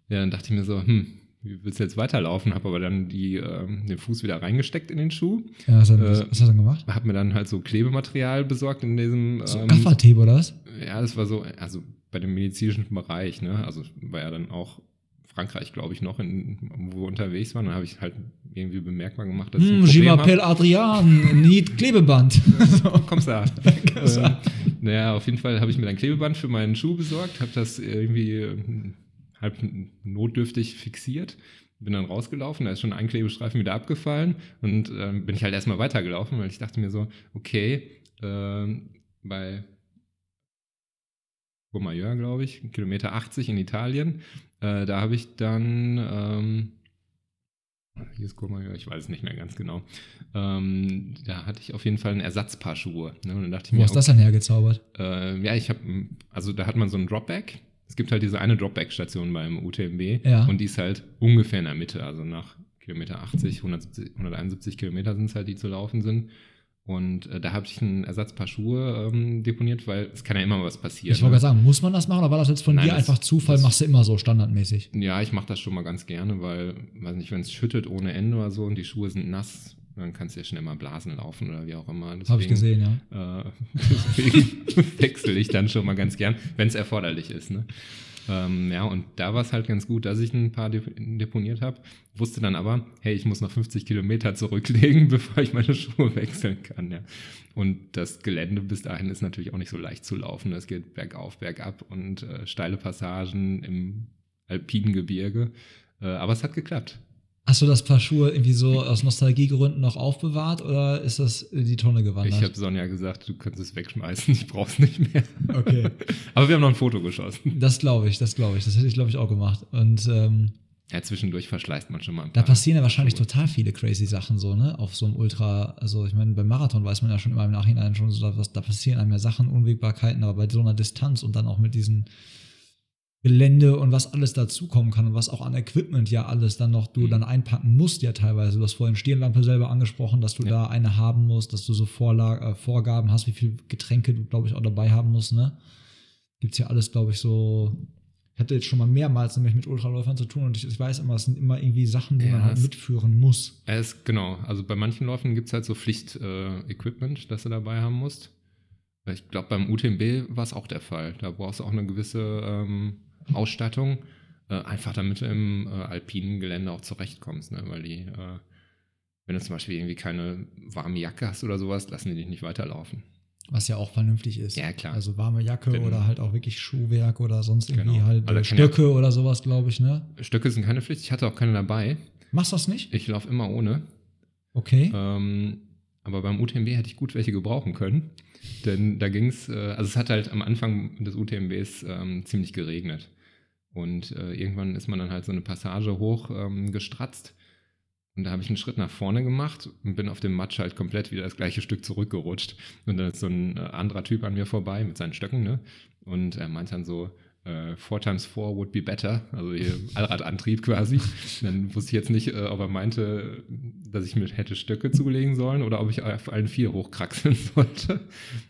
dann dachte ich mir so, wie willst du jetzt weiterlaufen? Habe aber dann den Fuß wieder reingesteckt in den Schuh. Ja, was hast du dann gemacht? Habe mir dann halt so Klebematerial besorgt in diesem. So Gaffertape oder was? Ja, das war so, also bei dem medizinischen Bereich, ne? Also war ja dann auch Frankreich, glaube ich, noch, wo wir unterwegs waren. Dann habe ich halt irgendwie bemerkbar gemacht, dass ich ein Problem habe. Adrian, need Klebeband. So, kommst du an. Naja, auf jeden Fall habe ich mir dann Klebeband für meinen Schuh besorgt, habe das irgendwie halb notdürftig fixiert. Bin dann rausgelaufen, da ist schon ein Klebestreifen wieder abgefallen und bin ich halt erstmal weitergelaufen, weil ich dachte mir so, okay, bei Courmayeur, glaube ich, Kilometer 80 in Italien, da habe ich dann, hier ist Courmayeur, ich weiß es nicht mehr ganz genau, da hatte ich auf jeden Fall ein Ersatzpaar Schuhe. Ne? Und dann dachte ich mir, wo hast du das dann hergezaubert? Ja, da hat man so ein Dropback. Es gibt halt diese eine Dropback-Station beim UTMB, ja, und die ist halt ungefähr in der Mitte, also nach Kilometer 80, 170, 171 Kilometer sind es halt, die zu laufen sind. Und da habe ich ein Ersatzpaar Schuhe deponiert, weil es kann ja immer was passieren. Ich wollte gerade sagen, muss man das machen, oder war das jetzt von dir einfach Zufall, machst du immer so standardmäßig? Ja, ich mache das schon mal ganz gerne, weil, weiß nicht, wenn es schüttet ohne Ende oder so und die Schuhe sind nass, dann kannst du ja schnell mal Blasen laufen oder wie auch immer. Habe ich gesehen, ja. Deswegen wechsle ich dann schon mal ganz gern, wenn es erforderlich ist. Ne? Ja, und da war es halt ganz gut, dass ich ein paar deponiert habe. Wusste dann aber, hey, ich muss noch 50 Kilometer zurücklegen, bevor ich meine Schuhe wechseln kann. Ja. Und das Gelände bis dahin ist natürlich auch nicht so leicht zu laufen. Es geht bergauf, bergab und steile Passagen im alpinen Gebirge. Aber es hat geklappt. Hast du das Paar Schuhe irgendwie so aus Nostalgiegründen noch aufbewahrt oder ist das in die Tonne gewandert? Ich habe Sonja gesagt, du kannst es wegschmeißen, ich brauche es nicht mehr. Okay. Aber wir haben noch ein Foto geschossen. Das glaube ich. Das hätte ich, glaube ich, auch gemacht. Und ja, zwischendurch verschleißt man schon mal ein paar. Da passieren ja wahrscheinlich total viele crazy Sachen so, ne? Auf so einem Ultra, also ich meine, beim Marathon weiß man ja schon immer im Nachhinein schon so, da passieren einem ja Sachen, Unwägbarkeiten, aber bei so einer Distanz und dann auch mit diesen Gelände und was alles dazukommen kann und was auch an Equipment ja alles dann noch du dann einpacken musst ja teilweise. Du hast vorhin Stirnlampe selber angesprochen, dass du da eine haben musst, dass du so Vorgaben hast, wie viel Getränke du, glaube ich, auch dabei haben musst, ne? Gibt's ja alles, glaube ich, so. Ich hatte jetzt schon mal mehrmals nämlich mit Ultraläufern zu tun und ich weiß immer, es sind immer irgendwie Sachen, die man halt mitführen muss. Genau, also bei manchen Läufen gibt's halt so Pflicht-Equipment, das du dabei haben musst. Ich glaube, beim UTMB war es auch der Fall. Da brauchst du auch eine gewisse Ausstattung, einfach damit du im alpinen Gelände auch zurechtkommst, ne? Weil die, wenn du zum Beispiel irgendwie keine warme Jacke hast oder sowas, lassen die dich nicht weiterlaufen. Was ja auch vernünftig ist. Ja, klar. Also warme Jacke oder halt auch wirklich Schuhwerk oder sonst irgendwie halt also Stöcke oder sowas, glaube ich, ne? Stöcke sind keine Pflicht, ich hatte auch keine dabei. Machst du das nicht? Ich laufe immer ohne. Okay. Aber beim UTMB hätte ich gut welche gebrauchen können, denn da ging es, also es hat halt am Anfang des UTMBs ziemlich geregnet und irgendwann ist man dann halt so eine Passage hoch gestratzt und da habe ich einen Schritt nach vorne gemacht und bin auf dem Matsch halt komplett wieder das gleiche Stück zurückgerutscht und dann ist so ein anderer Typ an mir vorbei mit seinen Stöcken, ne? Und er meint dann so, 4x4 would be better, also Allradantrieb quasi. Dann wusste ich jetzt nicht, ob er meinte, dass ich mir hätte Stöcke zulegen sollen oder ob ich auf allen 4 hochkraxeln sollte.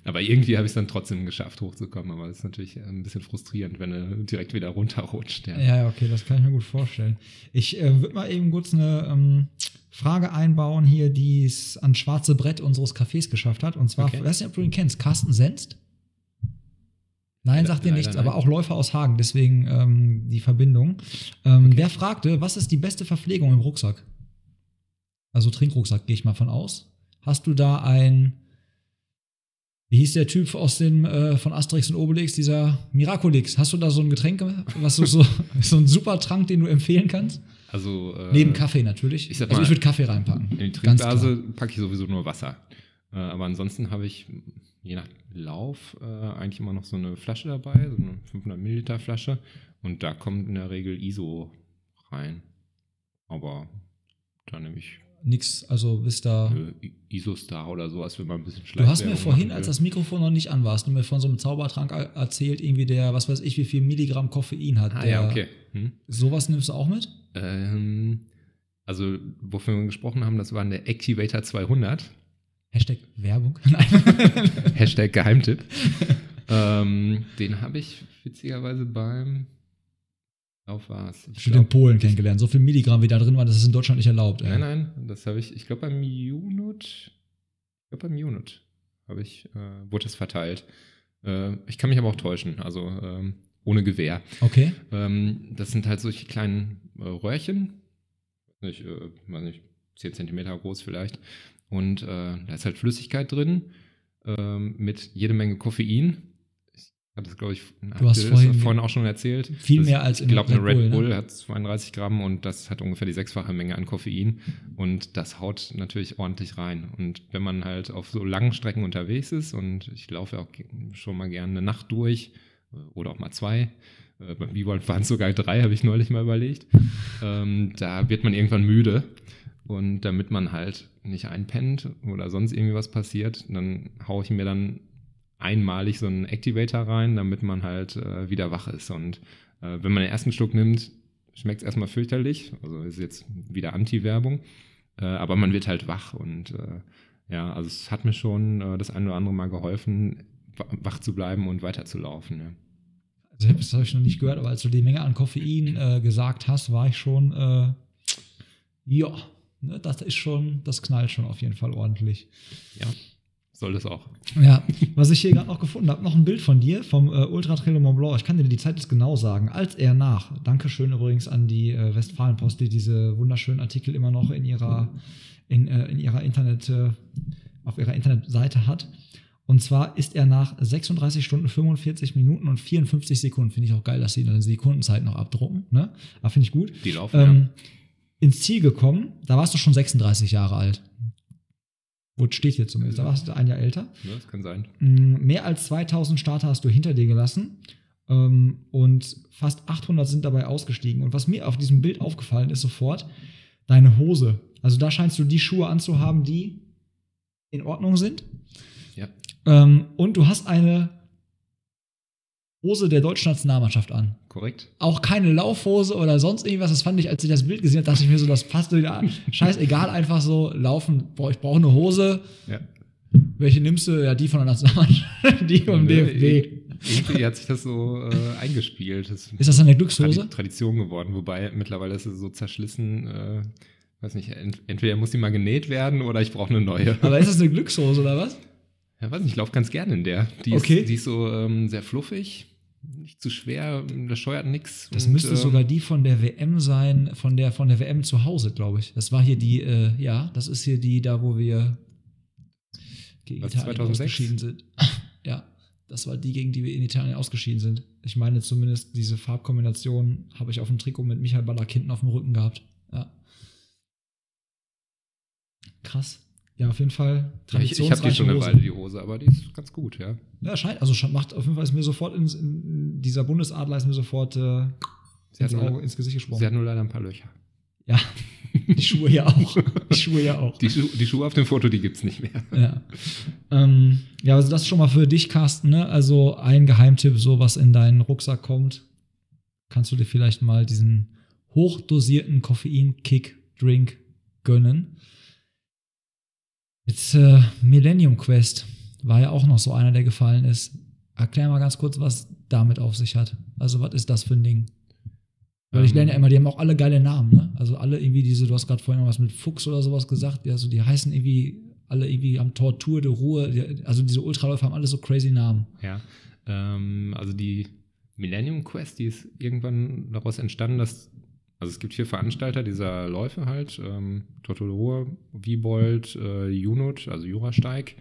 Aber irgendwie habe ich es dann trotzdem geschafft, hochzukommen. Aber das ist natürlich ein bisschen frustrierend, wenn er direkt wieder runterrutscht. Ja, ja, okay, das kann ich mir gut vorstellen. Ich würde mal eben kurz eine Frage einbauen hier, die es ans schwarze Brett unseres Cafés geschafft hat. Und zwar, ich weiß nicht, ob du ihn kennst, Carsten Senst? Nein, sagt dir nichts, aber auch Läufer aus Hagen, deswegen die Verbindung. Der fragte, was ist die beste Verpflegung im Rucksack? Also Trinkrucksack, gehe ich mal von aus. Hast du da wie hieß der Typ aus dem von Asterix und Obelix, dieser Miraculix? Hast du da so ein Getränk, was du so ein super Trank, den du empfehlen kannst? Also neben Kaffee natürlich. Ich sag mal, also ich würde Kaffee reinpacken. In die Trinkblase packe ich sowieso nur Wasser. Aber ansonsten habe ich, je nach Lauf, eigentlich immer noch so eine Flasche dabei, so eine 500 ml Flasche. Und da kommt in der Regel ISO rein. Aber da nehme ich nix, also bist da ISO-Star oder sowas, wenn man ein bisschen schlecht. Du hast mir vorhin, als das Mikrofon noch nicht an warst, du mir von so einem Zaubertrank erzählt, irgendwie der, was weiß ich, wie viel Milligramm Koffein hat. Ja, okay. Sowas nimmst du auch mit? Also, wofür wir gesprochen haben, das war der Activator 200. Hashtag Werbung? Nein. Hashtag Geheimtipp. Den habe ich witzigerweise beim Lauf in Polen kennengelernt. So viel Milligramm, wie da drin war, das ist in Deutschland nicht erlaubt. Ey. Nein, das habe ich, ich glaube beim Unit wurde das verteilt. Ich kann mich aber auch täuschen. Also ohne Gewehr. Okay. Das sind halt solche kleinen Röhrchen, ich weiß nicht, 10 Zentimeter groß vielleicht. Und da ist halt Flüssigkeit drin mit jede Menge Koffein. Ich hatte das, glaube ich, vorhin auch schon erzählt. Viel mehr als im Red Bull. Ich glaube, eine Red Bull hat 32 Gramm und das hat ungefähr die 6-fache Menge an Koffein. Und das haut natürlich ordentlich rein. Und wenn man halt auf so langen Strecken unterwegs ist, und ich laufe auch schon mal gerne eine Nacht durch oder auch mal 2, beim Wibolt waren es sogar 3, habe ich neulich mal überlegt. Da wird man irgendwann müde. Und damit man halt nicht einpennt oder sonst irgendwie was passiert, dann haue ich mir dann einmalig so einen Activator rein, damit man halt wieder wach ist. Und wenn man den ersten Schluck nimmt, schmeckt es erstmal fürchterlich. Also ist jetzt wieder Anti-Werbung. Aber man wird halt wach. Und ja, also es hat mir schon das ein oder andere Mal geholfen, wach zu bleiben und weiterzulaufen. Ja. Also das habe ich noch nicht gehört, aber als du die Menge an Koffein gesagt hast, war ich schon, ja. Ne, das ist schon, das knallt schon auf jeden Fall ordentlich. Ja, soll das auch. Ja, was ich hier gerade noch gefunden habe, noch ein Bild von dir vom Ultra Trail Mont Blanc. Ich kann dir die Zeit jetzt genau sagen. Als er nach. Dankeschön übrigens an die Westfalenpost, die diese wunderschönen Artikel immer noch auf ihrer Internetseite hat. Und zwar ist er nach 36 Stunden, 45 Minuten und 54 Sekunden. Finde ich auch geil, dass sie eine Sekundenzeit noch abdrucken. Ne? Aber finde ich gut. Die laufen ja. Ins Ziel gekommen, da warst du schon 36 Jahre alt. Wo steht hier zumindest, da warst du ein Jahr älter. Ja, das kann sein. Mehr als 2000 Starter hast du hinter dir gelassen und fast 800 sind dabei ausgestiegen. Und was mir auf diesem Bild aufgefallen ist sofort, deine Hose. Also da scheinst du die Schuhe anzuhaben, die in Ordnung sind. Ja. Und du hast eine Hose der deutschen Nationalmannschaft an. Korrekt. Auch keine Laufhose oder sonst irgendwas. Das fand ich, als ich das Bild gesehen habe, dachte ich mir so, das passt wieder an. Scheißegal, einfach so laufen. Boah, ich brauche eine Hose. Ja. Welche nimmst du? Ja, die von der Nationalmannschaft, die vom DFB. Irgendwie hat sich das so eingespielt. Das ist das eine Glückshose? Tradition geworden, wobei mittlerweile ist es so zerschlissen. Weiß nicht, entweder muss die mal genäht werden oder ich brauche eine neue. Aber ist das eine Glückshose oder was? Ja, weiß nicht, ich laufe ganz gerne in der. Die ist so sehr fluffig, nicht zu schwer, das scheuert nichts. Das müsste sogar die von der WM sein, von der WM zu Hause, glaube ich. Das war hier die, das ist hier die, da wo wir gegen Italien ausgeschieden sind. Ja, das war die, gegen die wir in Italien ausgeschieden sind. Ich meine zumindest, diese Farbkombination habe ich auf dem Trikot mit Michael Ballack hinten auf dem Rücken gehabt. Ja. Krass. Ja, auf jeden Fall. Ich habe die schon eine Weile, die Hose, aber die ist ganz gut, ja. Ja, scheint. Also macht auf jeden Fall, ist mir sofort dieser Bundesadler ist mir sofort ins Gesicht gesprungen. Sie hat nur leider ein paar Löcher. Ja, die Schuhe ja auch. Die Schuhe auf dem Foto, die gibt's nicht mehr. Ja. Ja, also das schon mal für dich, Carsten, ne? Also ein Geheimtipp, so was in deinen Rucksack kommt, kannst du dir vielleicht mal diesen hochdosierten Koffein-Kick-Drink gönnen. Jetzt Millennium Quest war ja auch noch so einer, der gefallen ist. Erklär mal ganz kurz, was damit auf sich hat. Also was ist das für ein Ding? Weil ich lerne ja immer, die haben auch alle geile Namen, ne? Also alle irgendwie du hast gerade vorhin noch was mit Fuchs oder sowas gesagt. Also die heißen irgendwie, alle irgendwie am Tortur de Ruhr. Also diese Ultraläufer haben alle so crazy Namen. Ja, also die Millennium Quest, die ist irgendwann daraus entstanden, dass also es gibt 4 Veranstalter dieser Läufe halt, Tortur de Ruhr, Wibolt, Junot, also Jurasteig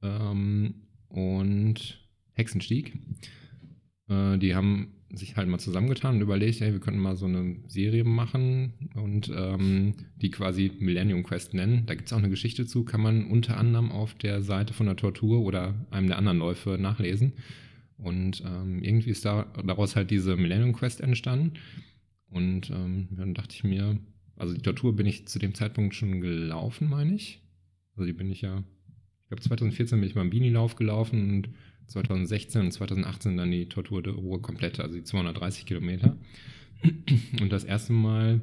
und Hexenstieg. Die haben sich halt mal zusammengetan und überlegt, hey, wir könnten mal so eine Serie machen und die quasi Millennium Quest nennen. Da gibt es auch eine Geschichte zu, kann man unter anderem auf der Seite von der Tortur oder einem der anderen Läufe nachlesen. Und irgendwie ist daraus halt diese Millennium Quest entstanden. Und dann dachte ich mir, also die Tortur bin ich zu dem Zeitpunkt schon gelaufen, meine ich. Also die bin ich ja, ich glaube 2014 bin ich beim Bini-Lauf gelaufen und 2016 und 2018 dann die Tortur de Ruhr komplett, also die 230 Kilometer. Und das erste Mal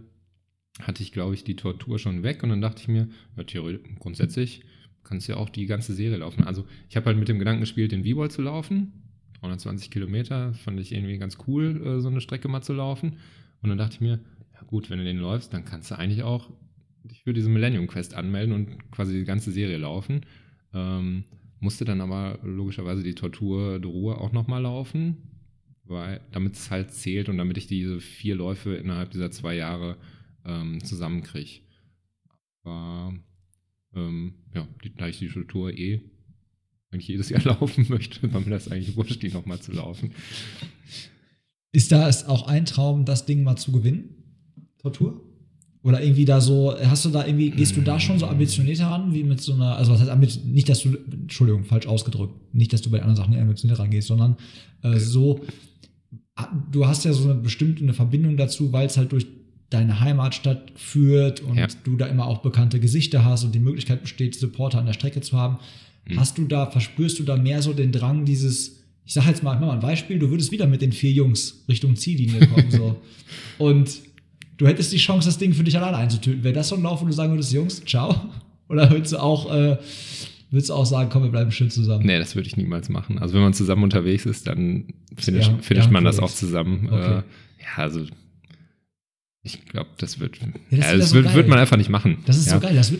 hatte ich, glaube ich, die Tortur schon weg und dann dachte ich mir, ja, theoretisch, grundsätzlich kannst du ja auch die ganze Serie laufen. Also ich habe halt mit dem Gedanken gespielt, den Wibolt zu laufen. 120 Kilometer, fand ich irgendwie ganz cool, so eine Strecke mal zu laufen. Und dann dachte ich mir, ja gut, wenn du den läufst, dann kannst du eigentlich auch dich für diese Millennium Quest anmelden und quasi die ganze Serie laufen. Musste dann aber logischerweise die Tortur de Ruhr auch nochmal laufen, weil damit es halt zählt und damit ich diese 4 Läufe innerhalb dieser 2 Jahre zusammenkriege. Aber ja, da ich die Tour eigentlich jedes Jahr laufen möchte, weil mir das eigentlich wurscht, die nochmal zu laufen. Ist da auch ein Traum, das Ding mal zu gewinnen? Tortur? Oder irgendwie da so, hast du da irgendwie, gehst du da schon so ambitionierter ran, wie mit so einer, also was heißt ambitioniert, nicht, dass du, Entschuldigung, falsch ausgedrückt, nicht, dass du bei anderen Sachen ambitionierter rangehst, sondern so, du hast ja so eine bestimmte Verbindung dazu, weil es halt durch deine Heimatstadt führt und du da immer auch bekannte Gesichter hast und die Möglichkeit besteht, Supporter an der Strecke zu haben. Verspürst du da mehr so den Drang dieses, ich sag jetzt mal, ich mach mal ein Beispiel, du würdest wieder mit den 4 Jungs Richtung Ziellinie kommen, so. Und du hättest die Chance, das Ding für dich alleine einzutüten. Wäre das so ein Lauf, wo du sagen würdest, Jungs, ciao? Oder würdest du auch sagen, komm, wir bleiben schön zusammen? Nee, das würde ich niemals machen. Also wenn man zusammen unterwegs ist, dann finisht man das auch zusammen. Okay. Ich glaube, das wird. Das wird man einfach nicht machen. Das ist so geil. Das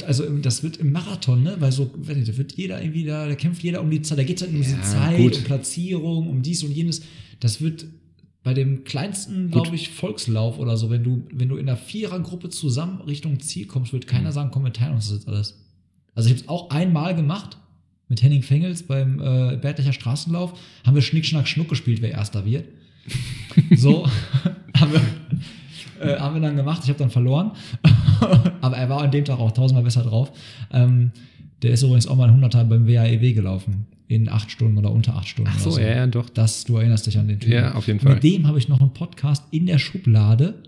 wird im Marathon, ne? Weil so, da wird jeder irgendwie da kämpft jeder um die Zeit, da geht es halt um diese Zeit, um Platzierung, um dies und jenes. Das wird bei dem kleinsten, glaube ich, Volkslauf oder so, wenn du in der Vierergruppe zusammen Richtung Ziel kommst, wird keiner sagen, komm, wir teilen uns das jetzt alles. Also ich habe es auch einmal gemacht mit Henning Fengels beim Bertlicher Straßenlauf, haben wir Schnick, Schnack, Schnuck gespielt, wer erster wird. So haben wir dann gemacht, ich habe dann verloren. Aber er war an dem Tag auch 1000-mal besser drauf. Der ist übrigens auch mal ein 100er beim WAEW gelaufen. In 8 Stunden oder unter 8 Stunden. Ach so, oder so. Ja, doch. Du erinnerst dich an den Typen. Ja, auf jeden Fall. Mit dem habe ich noch einen Podcast in der Schublade.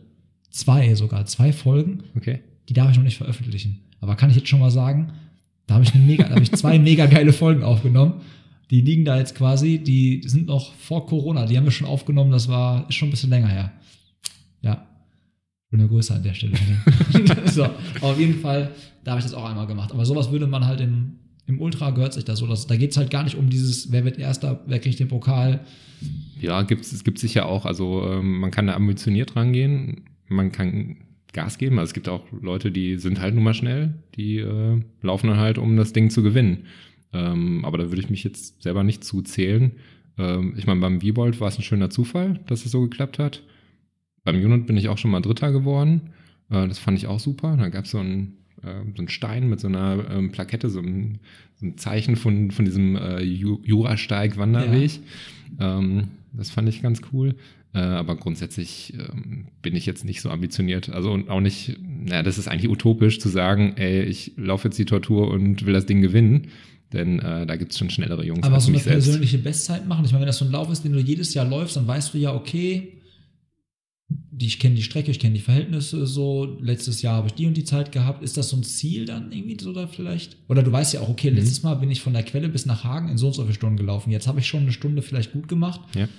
2 Folgen. Okay. Die darf ich noch nicht veröffentlichen. Aber kann ich jetzt schon mal sagen, da habe ich da habe ich 2 mega geile Folgen aufgenommen. Die liegen da jetzt quasi, die sind noch vor Corona. Die haben wir schon aufgenommen, ist schon ein bisschen länger her. Ja. Schöne Grüße an der Stelle. So, auf jeden Fall, da habe ich das auch einmal gemacht. Aber sowas würde man halt im Ultra gehört sich das so. Da geht es halt gar nicht um dieses, wer wird Erster, wer kriegt den Pokal. Ja, es gibt sicher auch. Also man kann da ambitioniert rangehen, man kann Gas geben. Also es gibt auch Leute, die sind halt nun mal schnell, die laufen dann halt, um das Ding zu gewinnen. Aber da würde ich mich jetzt selber nicht zuzählen. Ich meine, beim Wibolt war es ein schöner Zufall, dass es so geklappt hat. Beim Unit bin ich auch schon mal Dritter geworden. Das fand ich auch super. Da gab es so einen Stein mit so einer Plakette, so ein Zeichen von diesem Jurasteig-Wanderweg. Ja. Das fand ich ganz cool. Aber grundsätzlich bin ich jetzt nicht so ambitioniert. Also und auch nicht, naja, das ist eigentlich utopisch zu sagen, ey, ich laufe jetzt die Tortur und will das Ding gewinnen. Denn da gibt es schon schnellere Jungs als mich selbst. Aber so eine persönliche Bestzeit machen? Ich meine, wenn das so ein Lauf ist, den du jedes Jahr läufst, dann weißt du ja, okay, ich kenne die Strecke, ich kenne die Verhältnisse so, letztes Jahr habe ich die und die Zeit gehabt. Ist das so ein Ziel dann irgendwie so da vielleicht? Oder du weißt ja auch, okay, letztes Mal bin ich von der Quelle bis nach Hagen in so und so viele Stunden gelaufen. Jetzt habe ich schon eine Stunde vielleicht gut gemacht. Ja.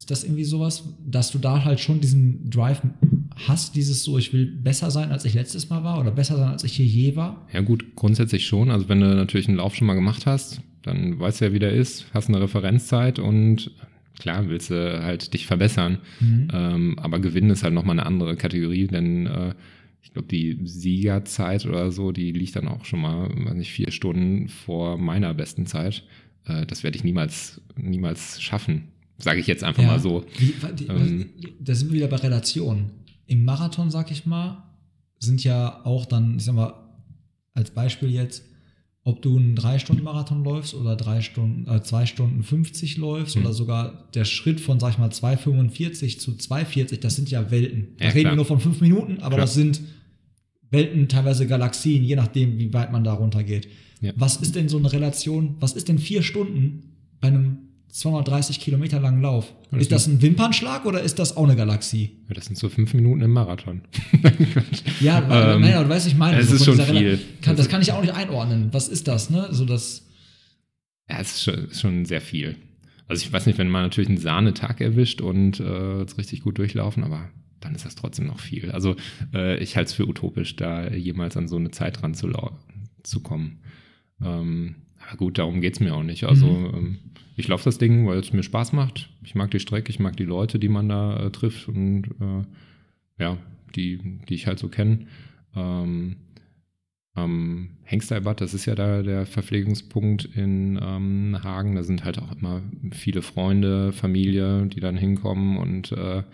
Ist das irgendwie sowas, dass du da halt schon diesen Drive hast, dieses so, ich will besser sein, als ich letztes Mal war oder besser sein, als ich hier je war? Ja gut, grundsätzlich schon. Also wenn du natürlich einen Lauf schon mal gemacht hast, dann weißt du ja, wie der ist, hast eine Referenzzeit und klar willst du halt dich verbessern, aber gewinnen ist halt nochmal eine andere Kategorie, denn ich glaube, die Siegerzeit oder so, die liegt dann auch schon mal, weiß nicht, 4 Stunden vor meiner besten Zeit. Das werde ich niemals schaffen, sage ich jetzt einfach mal so. Da sind wir wieder bei Relationen. Im Marathon, sag ich mal, sind ja auch dann, ich sag mal, als Beispiel jetzt, ob du einen 3-Stunden-Marathon läufst oder 2 Stunden 50 läufst oder sogar der Schritt von, sag ich mal, 2,45 zu 2,40, das sind ja Welten. Da reden wir nur von 5 Minuten, aber das sind Welten, teilweise Galaxien, je nachdem, wie weit man da runter geht. Ja. Was ist denn so eine Relation, was ist denn 4 Stunden bei einem 230 Kilometer langen Lauf? Ist das ein Wimpernschlag oder ist das auch eine Galaxie? Ja, das sind so 5 Minuten im Marathon. Ja, naja, du weißt, ich meine. Das ist schon viel. Das kann ich auch nicht einordnen. Was ist das, ne? So, das ja, es ist schon sehr viel. Also ich weiß nicht, wenn man natürlich einen Sahnetag erwischt und es richtig gut durchlaufen, aber dann ist das trotzdem noch viel. Also ich halte es für utopisch, da jemals an so eine Zeit dran zu kommen. Aber gut, darum geht es mir auch nicht. Also ich laufe das Ding, weil es mir Spaß macht. Ich mag die Strecke, ich mag die Leute, die man da trifft und ja, die ich halt so kenne. am Hengsteibad, das ist ja da der Verpflegungspunkt in Hagen, da sind halt auch immer viele Freunde, Familie, die dann hinkommen und ja,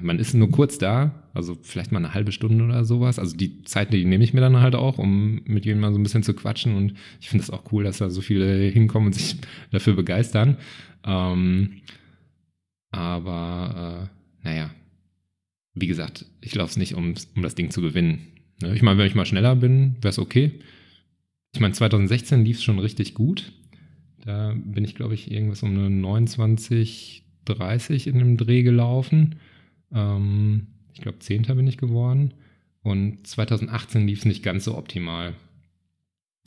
man ist nur kurz da, also vielleicht mal eine halbe Stunde oder sowas, also die Zeit, die nehme ich mir dann halt auch, um mit jedem mal so ein bisschen zu quatschen und ich finde es auch cool, dass da so viele hinkommen und sich dafür begeistern, aber naja, wie gesagt, ich laufe es nicht, um das Ding zu gewinnen. Ich meine, wenn ich mal schneller bin, wäre es okay. Ich meine, 2016 lief es schon richtig gut. Da bin ich, glaube ich, irgendwas um eine 29:30 in dem Dreh gelaufen. Ich glaube, 10. bin ich geworden. Und 2018 lief es nicht ganz so optimal.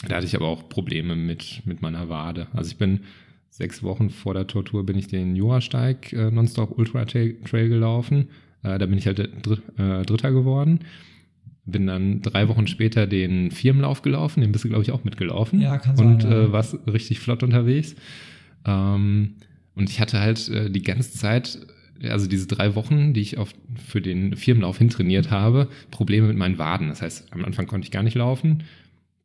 Da hatte ich aber auch Probleme mit meiner Wade. Also ich bin 6 Wochen vor der Tortur bin ich den Jurasteig Nonstop Ultra Trail gelaufen. Da bin ich halt Dritter geworden. Bin dann 3 Wochen später den Firmenlauf gelaufen, den bist du, glaube ich, auch mitgelaufen. Ja, kann sein. Und warst richtig flott unterwegs. Und ich hatte halt die ganze Zeit, also diese 3 Wochen, die ich für den Firmenlauf hintrainiert habe, Probleme mit meinen Waden. Das heißt, am Anfang konnte ich gar nicht laufen,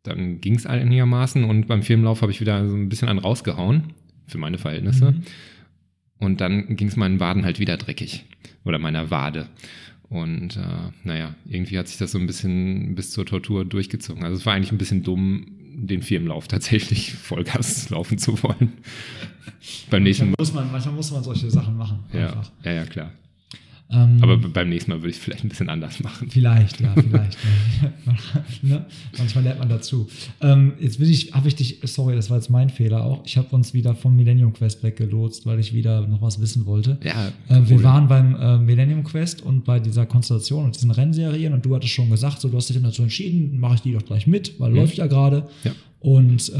dann ging es einigermaßen und beim Firmenlauf habe ich wieder so ein bisschen einen rausgehauen, für meine Verhältnisse. Mhm. Und dann ging es meinen Waden halt wieder dreckig oder meiner Wade. Und naja, irgendwie hat sich das so ein bisschen bis zur Tortur durchgezogen. Also es war eigentlich ein bisschen dumm, den Firmenlauf tatsächlich Vollgas laufen zu wollen. Beim nächsten Mal manchmal muss man solche Sachen machen. Ja, ja, klar. Aber beim nächsten Mal würde ich es vielleicht ein bisschen anders machen. Vielleicht, ja, vielleicht. Ne? Manchmal lernt man dazu. Jetzt habe ich dich, sorry, das war jetzt mein Fehler auch. Ich habe uns wieder vom Millennium Quest weggelotst, weil ich wieder noch was wissen wollte. Ja, wir waren beim Millennium Quest und bei dieser Konstellation und diesen Rennserien und du hattest schon gesagt, so, du hast dich dann dazu entschieden, mache ich die doch gleich mit, weil läuft ja gerade. Ja. Und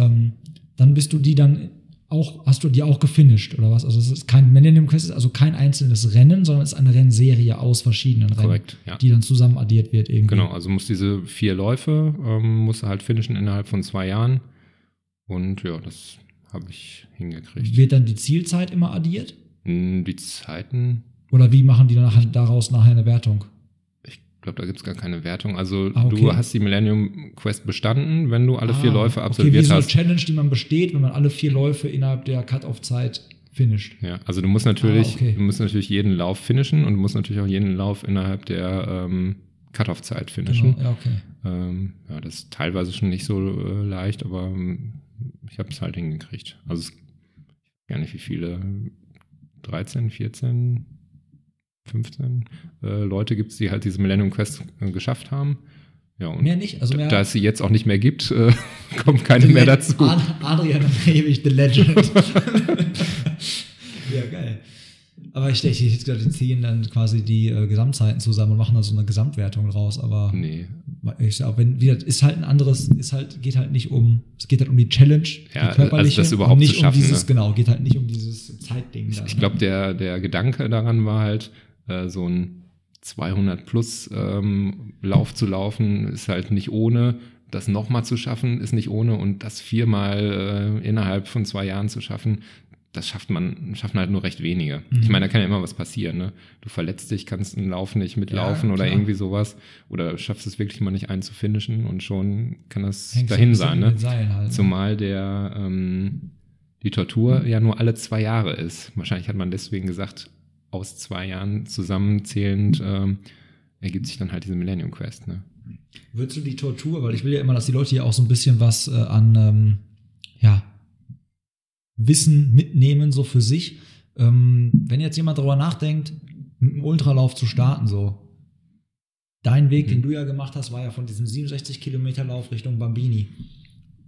dann bist du die dann auch, hast du die auch gefinisht oder was? Also es ist kein Millennium Quest, also kein einzelnes Rennen, sondern es ist eine Rennserie aus verschiedenen Rennen, korrekt, ja, die dann zusammen addiert wird irgendwie. Genau, also musst diese 4 Läufe, musst du halt finishen innerhalb von 2 Jahren und ja, das habe ich hingekriegt. Wird dann die Zielzeit immer addiert? Die Zeiten. Oder wie machen die dann daraus nachher eine Wertung? Ich glaube, da gibt es gar keine Wertung. Also okay, du hast die Millennium Quest bestanden, wenn du alle 4 Läufe absolviert hast. Okay, wie so eine Challenge, die man besteht, wenn man alle 4 Läufe innerhalb der Cut-Off-Zeit finisht. Ja, also du musst natürlich jeden Lauf finishen und du musst natürlich auch jeden Lauf innerhalb der Cut-Off-Zeit finishen. Genau. Ja, okay. Ja, das ist teilweise schon nicht so leicht, aber ich habe es halt hingekriegt. Also ich weiß gar nicht, wie viele, 13, 14... 15 Leute gibt es, die halt diese Millennium Quest geschafft haben. Ja, und mehr nicht. Also mehr da es sie jetzt auch nicht mehr gibt, kommt keine mehr dazu. Adrian Rewig, The Legend. Ja, geil. Aber ich denke, ich hätte gedacht, die ziehen dann quasi die Gesamtzeiten zusammen und machen dann so eine Gesamtwertung raus. Aber nee. Ich sag, wenn, wieder, ist halt ein anderes, geht halt nicht um, es geht halt um die Challenge, ja, die körperliche, also das überhaupt nicht zu schaffen, um dieses, ne? Genau, geht halt nicht um dieses Zeitding. Ich glaube, der Gedanke daran war halt, so ein 200+ Lauf zu laufen ist halt nicht ohne, das nochmal zu schaffen ist nicht ohne und das 4-mal innerhalb von 2 Jahren zu schaffen, das schaffen halt nur recht wenige. Mhm. Ich meine, da kann ja immer was passieren, ne? Du verletzt dich, kannst einen Lauf nicht mitlaufen, ja, oder irgendwie sowas oder schaffst es wirklich mal nicht einen zu finishen und schon kann das hängst dahin sein, ne? Seilen halt, zumal der die Tortur ja nur alle 2 Jahre ist. Wahrscheinlich hat man deswegen gesagt, aus 2 Jahren zusammenzählend ergibt sich dann halt diese Millennium Quest, ne? Würdest du die Tortur, weil ich will ja immer, dass die Leute ja auch so ein bisschen was an ja, Wissen mitnehmen, so für sich. Wenn jetzt jemand darüber nachdenkt, mit einem Ultralauf zu starten, so. Dein Weg, den du ja gemacht hast, war ja von diesem 67-Kilometer-Lauf Richtung Bambini.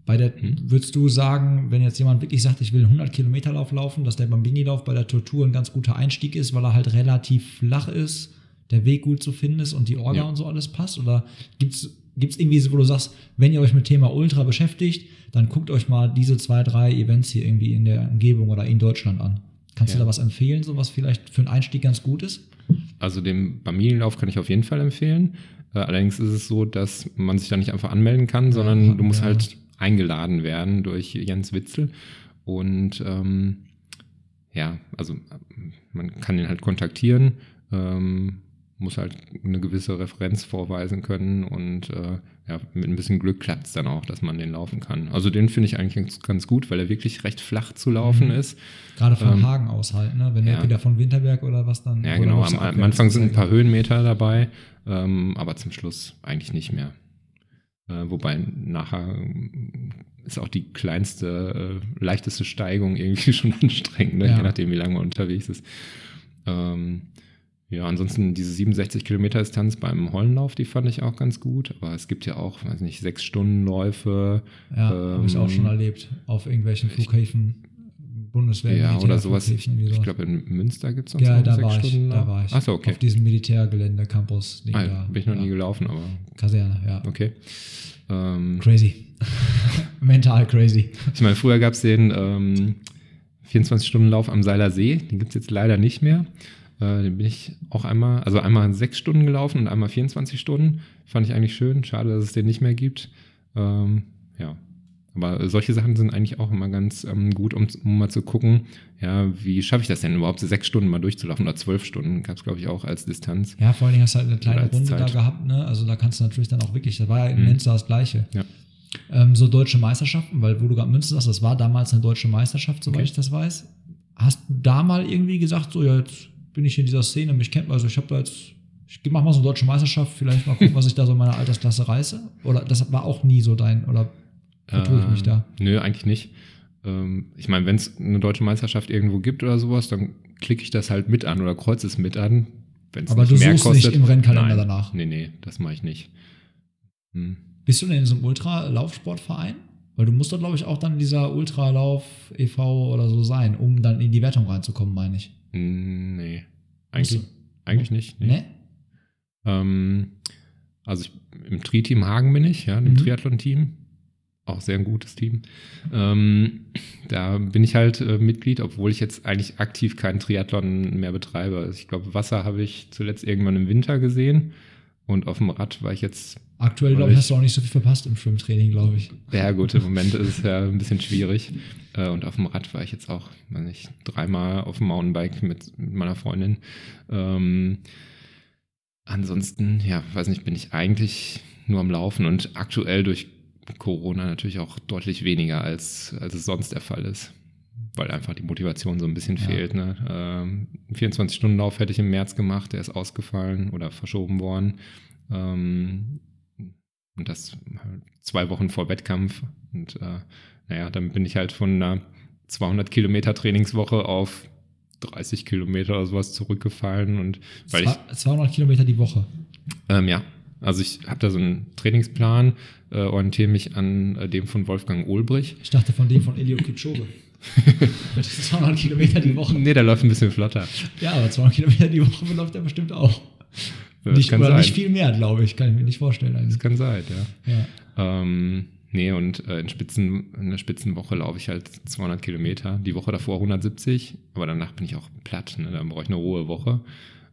Würdest du sagen, wenn jetzt jemand wirklich sagt, ich will einen 100-Kilometer-Lauf laufen, dass der Bambini-Lauf bei der Tortur ein ganz guter Einstieg ist, weil er halt relativ flach ist, der Weg gut zu finden ist und die Orga und so alles passt? Oder gibt's irgendwie so, wo du sagst, wenn ihr euch mit Thema Ultra beschäftigt, dann guckt euch mal diese 2, 3 Events hier irgendwie in der Umgebung oder in Deutschland an. Kannst du da was empfehlen, so was vielleicht für einen Einstieg ganz gut ist? Also den Familienlauf kann ich auf jeden Fall empfehlen. Allerdings ist es so, dass man sich da nicht einfach anmelden kann, sondern du musst halt eingeladen werden durch Jens Witzel. Und also man kann ihn halt kontaktieren, muss halt eine gewisse Referenz vorweisen können und ja, mit ein bisschen Glück klappt es dann auch, dass man den laufen kann. Also den finde ich eigentlich ganz gut, weil er wirklich recht flach zu laufen ist. Gerade von Hagen aus halt, ne? Wenn ja, er wieder von Winterberg oder was dann... Ja genau, am Anfang sind ein paar Höhenmeter dabei, aber zum Schluss eigentlich nicht mehr. Wobei nachher ist auch die kleinste, leichteste Steigung irgendwie schon anstrengend, ne? Ja. Je nachdem wie lange man unterwegs ist. Ja, ansonsten diese 67 Kilometer Distanz beim Hollenlauf, die fand ich auch ganz gut, aber es gibt ja auch, weiß nicht, 6-Stunden-Läufe. Ja, habe ich auch schon erlebt, auf irgendwelchen Flughäfen, Bundeswehr, ja, oder sowas. Ich glaube, in Münster gibt es sonst ja, noch 6 Stunden. Ja, da war ich. Ach so, okay. Auf diesem Militärgelände, Campus. Ah, bin ich noch nie gelaufen, aber... Kaserne, ja. Okay. Crazy. Mental crazy. Ich meine, früher gab es den 24-Stunden-Lauf am Seiler See, den gibt es jetzt leider nicht mehr. Den bin ich auch einmal 6 Stunden gelaufen und einmal 24 Stunden. Fand ich eigentlich schön. Schade, dass es den nicht mehr gibt. Ja, aber solche Sachen sind eigentlich auch immer ganz gut, um mal zu gucken, ja, wie schaffe ich das denn überhaupt, 6 Stunden mal durchzulaufen oder 12 Stunden gab es, glaube ich, auch als Distanz. Ja, vor allen Dingen hast du halt eine kleine Runde da gehabt, ne? Also da kannst du natürlich dann auch wirklich, das war ja in Münster das Gleiche. Ja. So deutsche Meisterschaften, weil wo du gerade Münster sagst, das war damals eine deutsche Meisterschaft, soweit ich das weiß. Hast du da mal irgendwie gesagt, so ja, jetzt bin ich in dieser Szene, mich kennt man, also ich habe da jetzt, ich mache mal so eine deutsche Meisterschaft, vielleicht mal gucken, was ich da so in meiner Altersklasse reiße? Oder das war auch nie so dein, oder vertue ich mich da? Nö, eigentlich nicht. Ich meine, wenn es eine deutsche Meisterschaft irgendwo gibt oder sowas, dann klicke ich das halt mit an oder kreuze es mit an. Wenn's aber nicht du suchst kostet, nicht im Rennkalender nein, danach? Nee, das mache ich nicht. Bist du denn in so einem Ultra-Laufsportverein? Weil du musst doch, glaube ich, auch dann in dieser Ultralauf e.V. oder so sein, um dann in die Wertung reinzukommen, meine ich. Nee, eigentlich nicht. Nee. Nee? Also im Tri-Team Hagen bin ich, ja, im Triathlon-Team. Auch sehr ein gutes Team. Da bin ich halt Mitglied, obwohl ich jetzt eigentlich aktiv keinen Triathlon mehr betreibe. Also ich glaube, Wasser habe ich zuletzt irgendwann im Winter gesehen. Und auf dem Rad war ich jetzt... Aktuell, glaube ich, hast du auch nicht so viel verpasst im Schwimmtraining, glaube ich. Ja gut, im Moment ist es ja ein bisschen schwierig. Und auf dem Rad war ich jetzt auch, weiß nicht, 3-mal auf dem Mountainbike mit meiner Freundin. Ansonsten, ja, weiß nicht, bin ich eigentlich nur am Laufen und aktuell durch Corona natürlich auch deutlich weniger, als es sonst der Fall ist. Weil einfach die Motivation so ein bisschen fehlt. Ne? 24-Stunden-Lauf hätte ich im März gemacht, der ist ausgefallen oder verschoben worden. Und das 2 Wochen vor Wettkampf. Und naja, dann bin ich halt von einer 200-Kilometer-Trainingswoche auf 30 Kilometer oder sowas zurückgefallen. Und weil 200 Kilometer die Woche? Ja. Also ich habe da so einen Trainingsplan, orientiere mich an dem von Wolfgang Olbrich. Ich dachte von dem von Elio Kipchoge. Das ist 200 Kilometer die Woche. Nee, der läuft ein bisschen flotter. Ja, aber 200 Kilometer die Woche läuft er bestimmt auch. Nicht, oder sein. Nicht viel mehr, glaube ich. Kann ich mir nicht vorstellen. Eigentlich. Das kann sein, ja. Nee, und in der Spitzenwoche laufe ich halt 200 Kilometer. Die Woche davor 170, aber danach bin ich auch platt. Ne? Dann brauche ich eine ruhe Woche.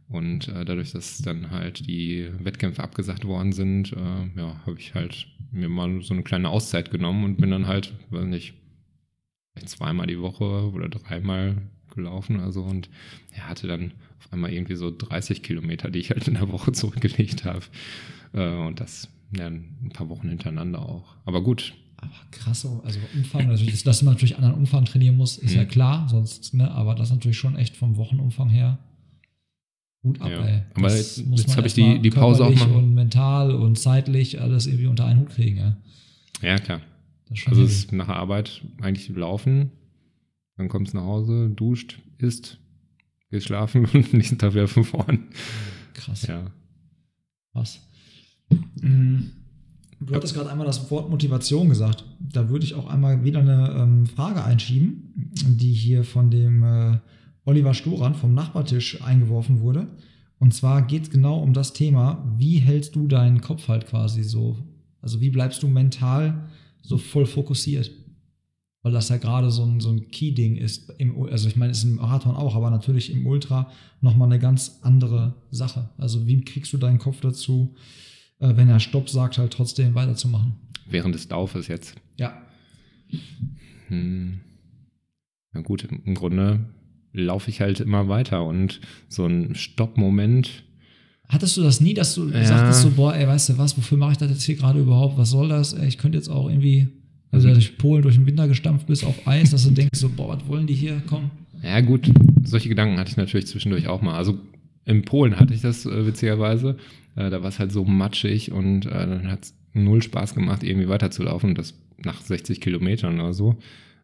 Und dadurch, dass dann halt die Wettkämpfe abgesagt worden sind, ja, habe ich halt mir mal so eine kleine Auszeit genommen und bin dann halt, weiß nicht, vielleicht 2-mal die Woche oder 3-mal gelaufen oder so und er hatte dann auf einmal irgendwie so 30 Kilometer, die ich halt in der Woche zurückgelegt habe und das ja, ein paar Wochen hintereinander auch, aber gut. Aber krass, also Umfang, natürlich, dass man natürlich anderen Umfang trainieren muss, ist ja klar, sonst, ne, aber das natürlich schon echt vom Wochenumfang her gut ab, ja. Ey. Aber jetzt habe ich die Pause auch mal. Und mental und zeitlich alles irgendwie unter einen Hut kriegen, ja. Ja, klar. Also es ist nach der Arbeit eigentlich laufen, dann kommst du nach Hause, duscht, isst, gehst schlafen und nächsten Tag wieder von vorne. Krass. Ja. Krass. Du hattest gerade einmal das Wort Motivation gesagt. Da würde ich auch einmal wieder eine Frage einschieben, die hier von dem Oliver Storan vom Nachbartisch eingeworfen wurde. Und zwar geht es genau um das Thema, wie hältst du deinen Kopf halt quasi so? Also wie bleibst du mental so voll fokussiert, weil das ja gerade so ein Key-Ding ist. Also ich meine, es ist im Marathon auch, aber natürlich im Ultra nochmal eine ganz andere Sache. Also wie kriegst du deinen Kopf dazu, wenn er Stopp sagt, halt trotzdem weiterzumachen? Während des Laufes jetzt? Ja. Na gut, im Grunde laufe ich halt immer weiter und so ein Stopp-Moment Hattest du das nie, dass du sagtest so, boah, ey, weißt du was, wofür mache ich das jetzt hier gerade überhaupt? Was soll das? Ey, ich könnte jetzt auch irgendwie, also durch Polen, durch den Winter gestampft bist auf Eis, dass du denkst so, boah, was wollen die hier? Komm. Ja gut, solche Gedanken hatte ich natürlich zwischendurch auch mal. Also in Polen hatte ich das witzigerweise. Da war es halt so matschig und dann hat es null Spaß gemacht, irgendwie weiterzulaufen. Das nach 60 Kilometern oder so.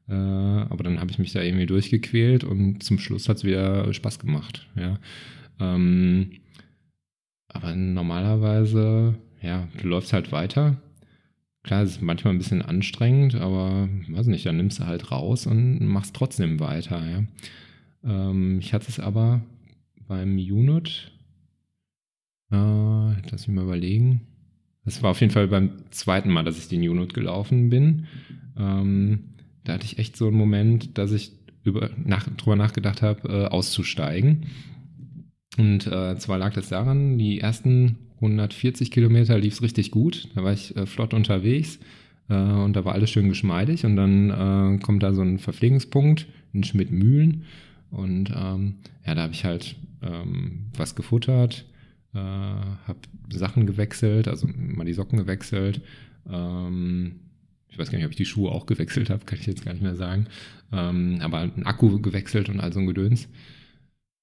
Aber dann habe ich mich da irgendwie durchgequält und zum Schluss hat es wieder Spaß gemacht. Ja. Aber normalerweise, ja, du läufst halt weiter. Klar, es ist manchmal ein bisschen anstrengend, aber weiß nicht, dann nimmst du halt raus und machst trotzdem weiter. Ja. Ich hatte es aber beim Unit, lass mich mal überlegen. Das war auf jeden Fall beim zweiten Mal, dass ich den Unit gelaufen bin. Da hatte ich echt so einen Moment, dass ich drüber nachgedacht habe, auszusteigen. Und zwar lag das daran, die ersten 140 Kilometer lief es richtig gut. Da war ich flott unterwegs und da war alles schön geschmeidig. Und dann kommt da so ein Verpflegungspunkt in Schmidtmühlen. Und ja, da habe ich halt was gefuttert, habe Sachen gewechselt, also mal die Socken gewechselt. Ich weiß gar nicht, ob ich die Schuhe auch gewechselt habe, kann ich jetzt gar nicht mehr sagen. Aber einen Akku gewechselt und all so ein Gedöns.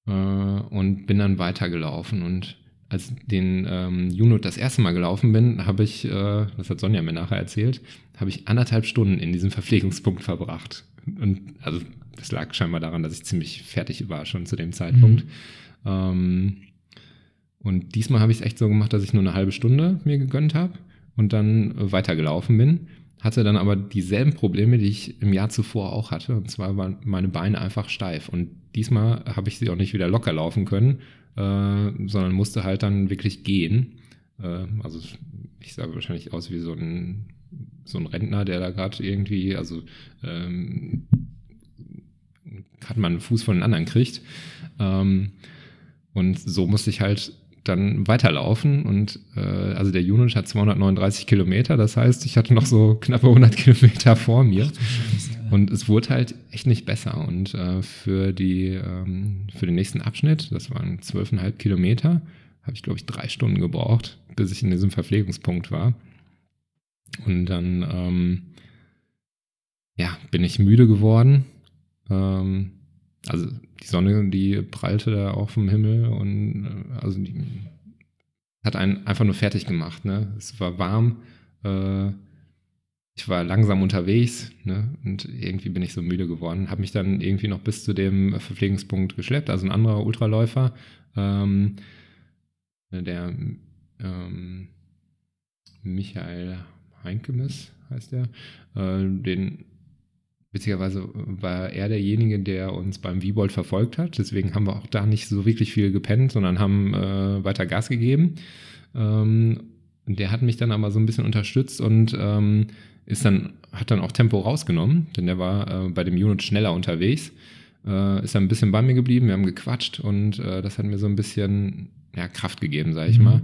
Und bin dann weitergelaufen. Und als den Unit das erste Mal gelaufen bin, habe ich, das hat Sonja mir nachher erzählt, habe ich 1,5 Stunden in diesem Verpflegungspunkt verbracht. Und also das lag scheinbar daran, dass ich ziemlich fertig war schon zu dem Zeitpunkt. Und diesmal habe ich es echt so gemacht, dass ich nur 1/2 Stunde mir gegönnt habe und dann weitergelaufen bin. Hatte dann aber dieselben Probleme, die ich im Jahr zuvor auch hatte. Und zwar waren meine Beine einfach steif. Und diesmal habe ich sie auch nicht wieder locker laufen können, sondern musste halt dann wirklich gehen. Also ich sah wahrscheinlich aus wie so ein Rentner, der da gerade irgendwie, also hat man einen Fuß von den anderen kriegt. Und so musste ich halt dann weiterlaufen und also der Unit hat 239 Kilometer, das heißt, ich hatte noch so knappe 100 Kilometer vor mir. Und es wurde halt echt nicht besser. Und für den nächsten Abschnitt, das waren 12,5 Kilometer, habe ich, glaube ich, 3 Stunden gebraucht, bis ich in diesem Verpflegungspunkt war. Und dann ja, bin ich müde geworden. Also die Sonne, die prallte da auch vom Himmel und also die hat einen einfach nur fertig gemacht. Ne? Es war warm, ich war langsam unterwegs, ne? Und irgendwie bin ich so müde geworden. Habe mich dann irgendwie noch bis zu dem Verpflegungspunkt geschleppt, also ein anderer Ultraläufer, der Michael Heinkemis heißt der, witzigerweise war er derjenige, der uns beim Wibolt verfolgt hat. Deswegen haben wir auch da nicht so wirklich viel gepennt, sondern haben weiter Gas gegeben. Der hat mich dann aber so ein bisschen unterstützt und hat dann auch Tempo rausgenommen, denn der war bei dem Unit schneller unterwegs. Ist dann ein bisschen bei mir geblieben, wir haben gequatscht und das hat mir so ein bisschen Kraft gegeben, sage ich mal.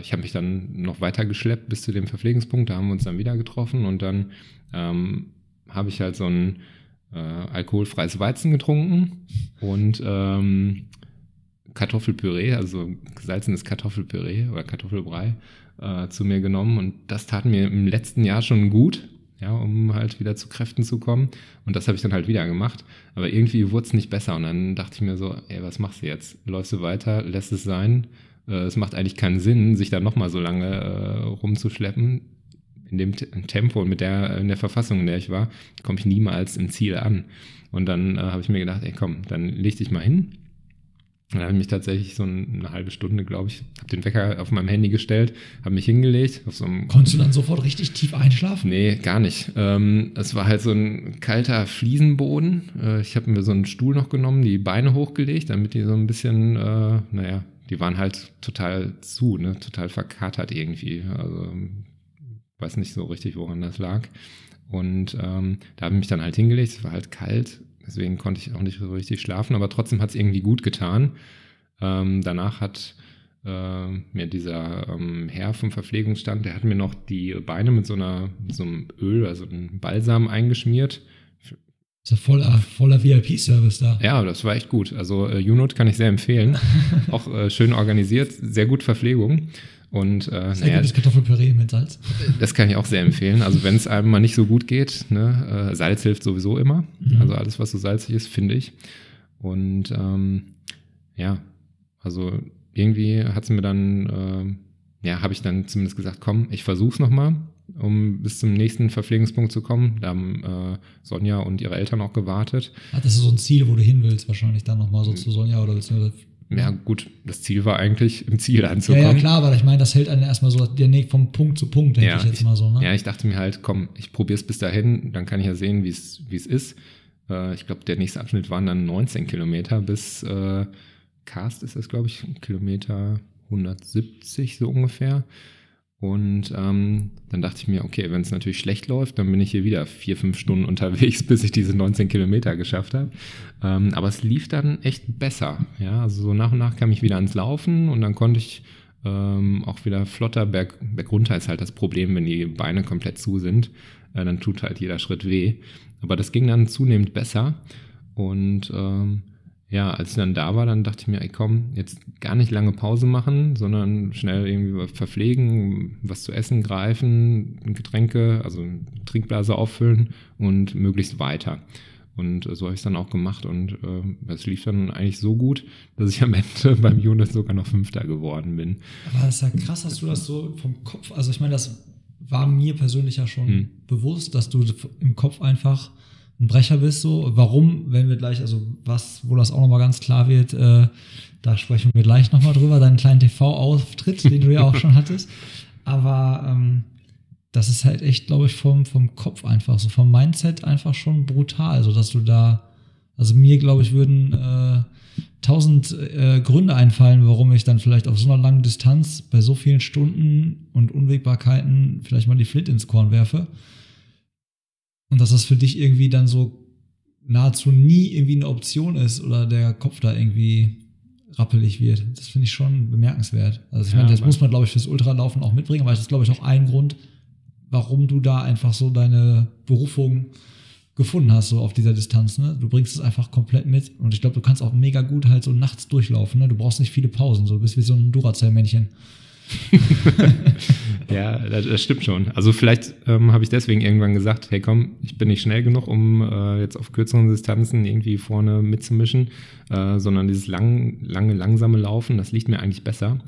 Ich habe mich dann noch weiter geschleppt bis zu dem Verpflegungspunkt, da haben wir uns dann wieder getroffen und dann habe ich halt so ein alkoholfreies Weizen getrunken und Kartoffelpüree, also gesalzenes Kartoffelpüree oder Kartoffelbrei zu mir genommen. Und das tat mir im letzten Jahr schon gut, ja, um halt wieder zu Kräften zu kommen. Und das habe ich dann halt wieder gemacht. Aber irgendwie wurde es nicht besser. Und dann dachte ich mir so, ey, was machst du jetzt? Läufst du weiter, lässt es sein? Es macht eigentlich keinen Sinn, sich da nochmal so lange rumzuschleppen. In dem Tempo und in der Verfassung, in der ich war, komme ich niemals im Ziel an. Und dann habe ich mir gedacht, ey komm, dann leg dich mal hin. Und dann habe ich mich tatsächlich so eine 1/2 Stunde, glaube ich, habe den Wecker auf meinem Handy gestellt, habe mich hingelegt. Konntest du dann sofort richtig tief einschlafen? Nee, gar nicht. Es war halt so ein kalter Fliesenboden. Ich habe mir so einen Stuhl noch genommen, die Beine hochgelegt, damit die so ein bisschen, die waren halt total zu, ne? Total verkatert irgendwie. Also weiß nicht so richtig, woran das lag. Und da habe ich mich dann halt hingelegt. Es war halt kalt, deswegen konnte ich auch nicht so richtig schlafen, aber trotzdem hat es irgendwie gut getan. Danach hat mir dieser Herr vom Verpflegungsstand, der hat mir noch die Beine mit so einem Öl, also einem Balsam eingeschmiert. Ist ja voller VIP-Service da. Ja, das war echt gut. Also U-Note kann ich sehr empfehlen. Auch schön organisiert, sehr gut Verpflegung. Und, sehr gutes Kartoffelpüree mit Salz. Das kann ich auch sehr empfehlen. Also wenn es einem mal nicht so gut geht, ne, Salz hilft sowieso immer. Mhm. Also alles, was so salzig ist, finde ich. Und ja, also irgendwie hat es mir dann, habe ich dann zumindest gesagt, komm, ich versuch's nochmal, um bis zum nächsten Verpflegungspunkt zu kommen. Da haben Sonja und ihre Eltern auch gewartet. Ach, das ist so ein Ziel, wo du hin willst, wahrscheinlich dann nochmal so zu Sonja oder beziehungsweise. Ja gut, das Ziel war eigentlich, im Ziel anzukommen. Ja, ja klar, aber ich meine, das hält einen erstmal so vom Punkt zu Punkt, denke ich jetzt mal so. Ne? Ja, ich dachte mir halt, komm, ich probiere es bis dahin, dann kann ich ja sehen, wie es ist. Ich glaube, der nächste Abschnitt waren dann 19 Kilometer bis Karst ist das, glaube ich, Kilometer 170 so ungefähr. Und dann dachte ich mir, okay, wenn es natürlich schlecht läuft, dann bin ich hier wieder 4-5 Stunden unterwegs, bis ich diese 19 Kilometer geschafft habe. Aber es lief dann echt besser. Ja? Also so nach und nach kam ich wieder ans Laufen und dann konnte ich auch wieder flotter. Bergunter ist halt das Problem, wenn die Beine komplett zu sind, dann tut halt jeder Schritt weh. Aber das ging dann zunehmend besser. Und ja, als ich dann da war, dann dachte ich mir, ey komm, jetzt gar nicht lange Pause machen, sondern schnell irgendwie verpflegen, was zu essen greifen, Getränke, also Trinkblase auffüllen und möglichst weiter. Und so habe ich es dann auch gemacht und es lief dann eigentlich so gut, dass ich am Ende beim Jonas sogar noch Fünfter geworden bin. Aber das ist ja krass, dass du das so vom Kopf, also ich meine, das war mir persönlich ja schon bewusst, dass du im Kopf einfach ein Brecher bist, so. Warum, wenn wir gleich, also was, wo das auch nochmal ganz klar wird, da sprechen wir gleich nochmal drüber, deinen kleinen TV-Auftritt, den du ja auch schon hattest. Aber das ist halt echt, glaube ich, vom Kopf einfach, so vom Mindset einfach schon brutal, so dass du da, also mir, glaube ich, würden 1000 Gründe einfallen, warum ich dann vielleicht auf so einer langen Distanz bei so vielen Stunden und Unwägbarkeiten vielleicht mal die Flint ins Korn werfe. Und dass das für dich irgendwie dann so nahezu nie irgendwie eine Option ist oder der Kopf da irgendwie rappelig wird. Das finde ich schon bemerkenswert. Also ich meine, das muss man, glaube ich, fürs Ultralaufen auch mitbringen, weil das ist, glaube ich, auch ein Grund, warum du da einfach so deine Berufung gefunden hast, so auf dieser Distanz. Ne? Du bringst es einfach komplett mit und ich glaube, du kannst auch mega gut halt so nachts durchlaufen. Ne? Du brauchst nicht viele Pausen, so. Du bist wie so ein Duracell-Männchen. Ja, das stimmt schon. Also vielleicht habe ich deswegen irgendwann gesagt, hey komm, ich bin nicht schnell genug, um jetzt auf kürzeren Distanzen irgendwie vorne mitzumischen, sondern dieses lange, langsame Laufen, das liegt mir eigentlich besser.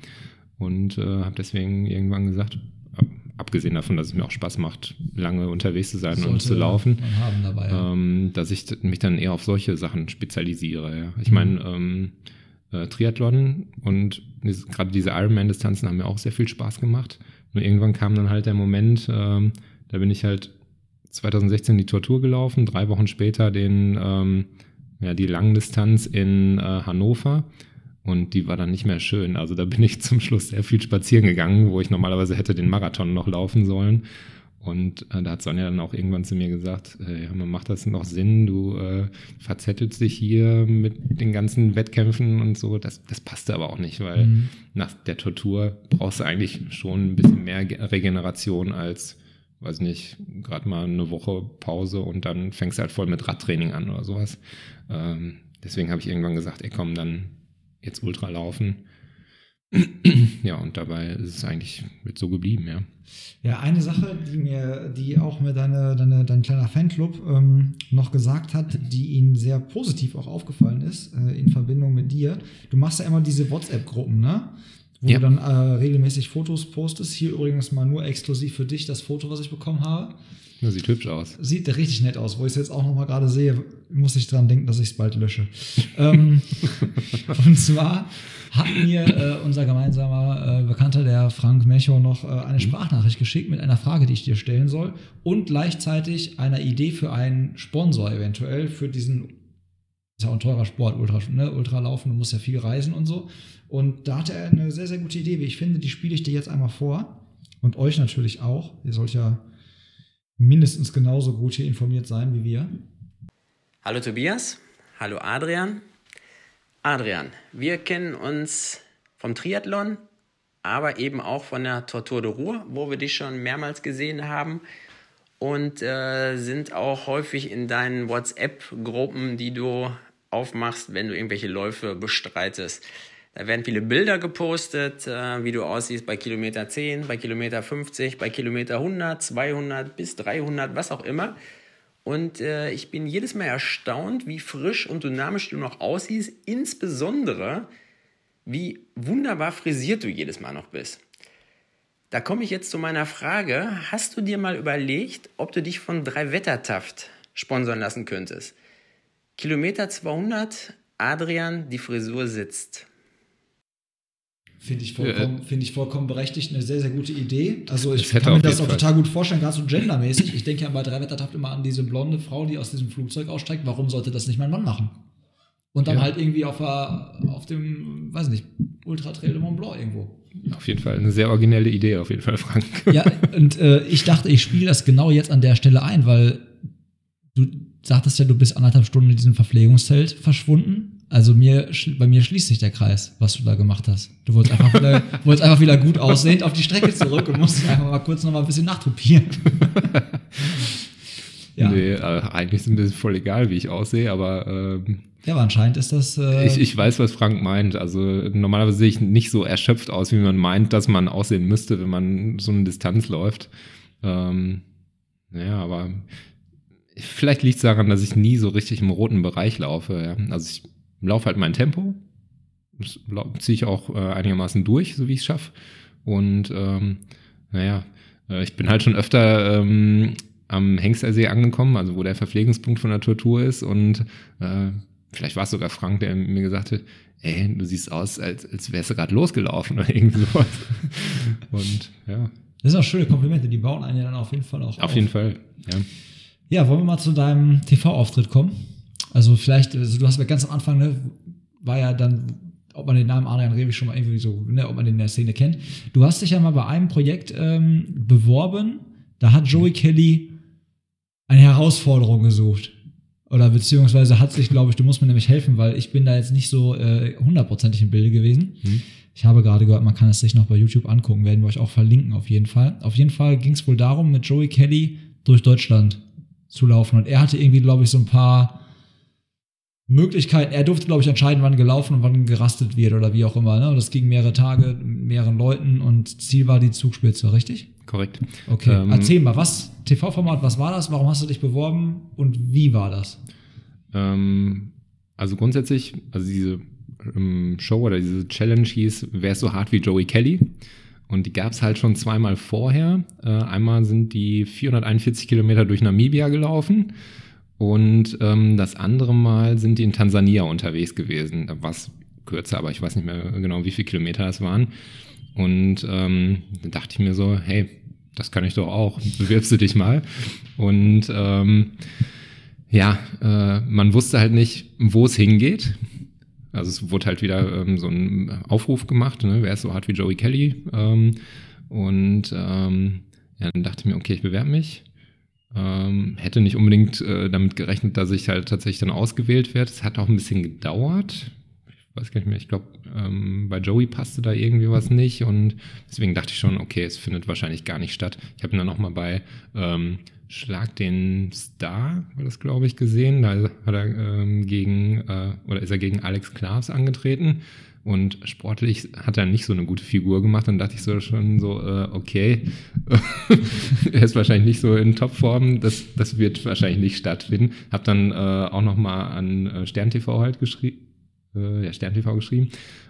Und habe deswegen irgendwann gesagt, abgesehen davon, dass es mir auch Spaß macht, lange unterwegs zu sein und zu laufen, dass ich mich dann eher auf solche Sachen spezialisiere. Ja. Ich meine, Triathlon und gerade diese Ironman-Distanzen haben mir auch sehr viel Spaß gemacht. Nur irgendwann kam dann halt der Moment, da bin ich halt 2016 die Tortur gelaufen, 3 Wochen später die Langdistanz in Hannover und die war dann nicht mehr schön. Also da bin ich zum Schluss sehr viel spazieren gegangen, wo ich normalerweise hätte den Marathon noch laufen sollen. Und da hat Sonja dann auch irgendwann zu mir gesagt, macht das noch Sinn, du verzettelst dich hier mit den ganzen Wettkämpfen und so. Das passte aber auch nicht, weil nach der Tortur brauchst du eigentlich schon ein bisschen mehr Regeneration als, weiß nicht, gerade mal eine Woche Pause und dann fängst du halt voll mit Radtraining an oder sowas. Deswegen habe ich irgendwann gesagt, komm, dann jetzt Ultra laufen. Ja, und dabei ist es eigentlich mit so geblieben, ja. Ja, eine Sache, die auch mir dein kleiner Fanclub noch gesagt hat, die ihnen sehr positiv auch aufgefallen ist, in Verbindung mit dir. Du machst ja immer diese WhatsApp-Gruppen, ne? Wo du dann regelmäßig Fotos postest. Hier übrigens mal nur exklusiv für dich das Foto, was ich bekommen habe. Das sieht hübsch aus. Sieht richtig nett aus. Wo ich es jetzt auch noch mal gerade sehe, muss ich dran denken, dass ich es bald lösche. Und zwar hat mir unser gemeinsamer Bekannter, der Frank Melchior, noch eine Sprachnachricht geschickt mit einer Frage, die ich dir stellen soll und gleichzeitig einer Idee für einen Sponsor eventuell für diesen, ist ja auch ein teurer Sport, Ultralaufen, du musst ja viel reisen und so. Und da hat er eine sehr, sehr gute Idee, wie ich finde, die spiele ich dir jetzt einmal vor und euch natürlich auch. Ihr sollt ja mindestens genauso gut hier informiert sein wie wir. Hallo Tobias, hallo Adrian. Adrian, wir kennen uns vom Triathlon, aber eben auch von der Tortur de Ruhr, wo wir dich schon mehrmals gesehen haben. und sind auch häufig in deinen WhatsApp-Gruppen, die du aufmachst, wenn du irgendwelche Läufe bestreitest. Da werden viele Bilder gepostet, wie du aussiehst bei Kilometer 10, bei Kilometer 50, bei Kilometer 100, 200 bis 300, was auch immer. Und ich bin jedes Mal erstaunt, wie frisch und dynamisch du noch aussiehst, insbesondere wie wunderbar frisiert du jedes Mal noch bist. Da komme ich jetzt zu meiner Frage, hast du dir mal überlegt, ob du dich von Dreiwettertaft sponsern lassen könntest? Kilometer 200, Adrian, die Frisur sitzt. Finde ich vollkommen berechtigt, eine sehr, sehr gute Idee. Also ich kann mir das auch total gut vorstellen, gerade so gendermäßig. Ich denke ja bei Dreiwettertaft immer an diese blonde Frau, die aus diesem Flugzeug aussteigt. Warum sollte das nicht mein Mann machen? Und dann halt irgendwie auf dem, weiß nicht, Ultra Trail Mont Blanc irgendwo. Auf jeden Fall eine sehr originelle Idee, auf jeden Fall, Frank. Ja, und ich dachte, ich spiele das genau jetzt an der Stelle ein, weil du sagtest ja, du bist 1,5 Stunden in diesem Verpflegungszelt verschwunden. Also bei mir schließt sich der Kreis, was du da gemacht hast. Du wolltest einfach wieder gut aussehend auf die Strecke zurück und musst einfach mal kurz noch mal ein bisschen nachtupieren. Ja. Nee, eigentlich ist es voll egal, wie ich aussehe, aber... ja, aber anscheinend ist das... Ich weiß, was Frank meint. Also normalerweise sehe ich nicht so erschöpft aus, wie man meint, dass man aussehen müsste, wenn man so eine Distanz läuft. Ja, aber vielleicht liegt es daran, dass ich nie so richtig im roten Bereich laufe. Ja. Also ich laufe halt mein Tempo, das ziehe ich auch einigermaßen durch, so wie ich es schaffe. Und ich bin halt schon öfter am Hengstersee angekommen, also wo der Verpflegungspunkt von der Tortur ist. Und vielleicht war es sogar Frank, der mir gesagt hat, ey, du siehst aus, als wärst du gerade losgelaufen oder irgend sowas. Und ja. Das sind auch schöne Komplimente, die bauen einen ja dann auf jeden Fall auch auf. Auf jeden Fall, ja. Ja, wollen wir mal zu deinem TV-Auftritt kommen? Also vielleicht, also du hast ja ganz am Anfang, ne, war ja dann, ob man den Namen Adrian Rewig schon mal irgendwie so, ne, ob man den in der Szene kennt. Du hast dich ja mal bei einem Projekt beworben, da hat Joey Kelly eine Herausforderung gesucht. Oder beziehungsweise hat sich, glaube ich, du musst mir nämlich helfen, weil ich bin da jetzt nicht so hundertprozentig im Bilde gewesen. Mhm. Ich habe gerade gehört, man kann es sich noch bei YouTube angucken, werden wir euch auch verlinken auf jeden Fall. Auf jeden Fall ging es wohl darum, mit Joey Kelly durch Deutschland zu laufen. Und er hatte irgendwie, glaube ich, so ein paar Möglichkeiten. Er durfte, glaube ich, entscheiden, wann gelaufen und wann gerastet wird oder wie auch immer. Ne? Das ging mehrere Tage mit mehreren Leuten und Ziel war die Zugspitze, richtig? Korrekt. Okay, erzähl mal, was TV-Format, was war das? Warum hast du dich beworben und wie war das? Also grundsätzlich, also diese Show oder diese Challenge hieß, wär's so hart wie Joey Kelly? Und die gab es halt schon zweimal vorher. Einmal sind die 441 Kilometer durch Namibia gelaufen. Und das andere Mal sind die in Tansania unterwegs gewesen. Da war es kürzer, aber ich weiß nicht mehr genau, wie viele Kilometer das waren. Und dann dachte ich mir so, hey, das kann ich doch auch. Bewirbst du dich mal? Und man wusste halt nicht, wo es hingeht. Also es wurde halt wieder so ein Aufruf gemacht, ne? Wer ist so hart wie Joey Kelly? Dann dachte ich mir, okay, ich bewerbe mich. Hätte nicht unbedingt damit gerechnet, dass ich halt tatsächlich dann ausgewählt werde. Es hat auch ein bisschen gedauert. Ich weiß gar nicht mehr. Ich glaube, bei Joey passte da irgendwie was nicht. Und deswegen dachte ich schon, okay, es findet wahrscheinlich gar nicht statt. Ich habe ihn dann auch mal bei Schlag den Star, war das, glaube ich, gesehen. Da hat er gegen Alex Klavs angetreten. Und sportlich hat er nicht so eine gute Figur gemacht. Dann dachte ich so schon so, okay, er ist wahrscheinlich nicht so in Topform. Das wird wahrscheinlich nicht stattfinden. Hab dann auch nochmal an Stern TV halt geschrieben.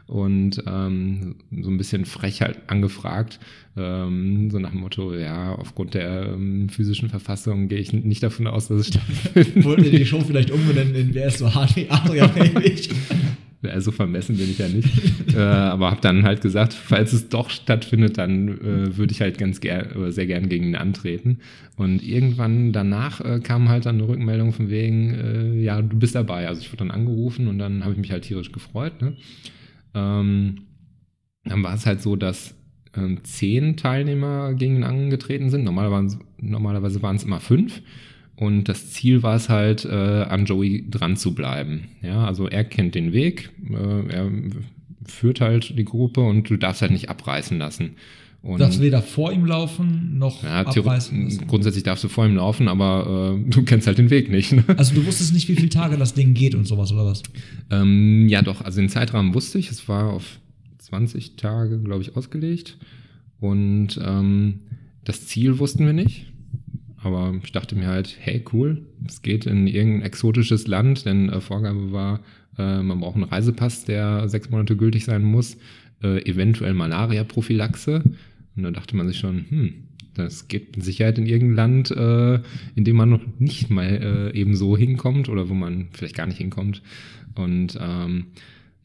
Und so ein bisschen frech halt angefragt, so nach dem Motto, ja, aufgrund der physischen Verfassung gehe ich nicht davon aus, dass es stattfindet. Wollten wir die Show vielleicht umbenennen in Wer ist so hart wie Adrian Rewig? Also vermessen bin ich ja nicht. Aber habe dann halt gesagt, falls es doch stattfindet, dann würde ich halt sehr gern gegen ihn antreten. Und irgendwann danach kam halt dann eine Rückmeldung von wegen, ja, du bist dabei. Also ich wurde dann angerufen und dann habe ich mich halt tierisch gefreut. Ne? Dann war es halt so, dass 10 Teilnehmer gegen ihn angetreten sind. Normalerweise waren es immer 5. Und das Ziel war es halt, an Joey dran zu bleiben. Ja, also er kennt den Weg, er führt halt die Gruppe und du darfst halt nicht abreißen lassen. Du darfst weder vor ihm laufen, noch abreißen. Grundsätzlich darfst du vor ihm laufen, aber du kennst halt den Weg nicht. Ne? Also du wusstest nicht, wie viele Tage das Ding geht und sowas, oder was? Ja doch, also den Zeitrahmen wusste ich. Es war auf 20 Tage, glaube ich, ausgelegt. Und das Ziel wussten wir nicht. Aber ich dachte mir halt, hey, cool, es geht in irgendein exotisches Land. Denn Vorgabe war, man braucht einen Reisepass, der 6 Monate gültig sein muss. Eventuell Malaria-Prophylaxe. Und da dachte man sich schon, das geht mit Sicherheit in irgendein Land, in dem man noch nicht mal eben so hinkommt oder wo man vielleicht gar nicht hinkommt. Und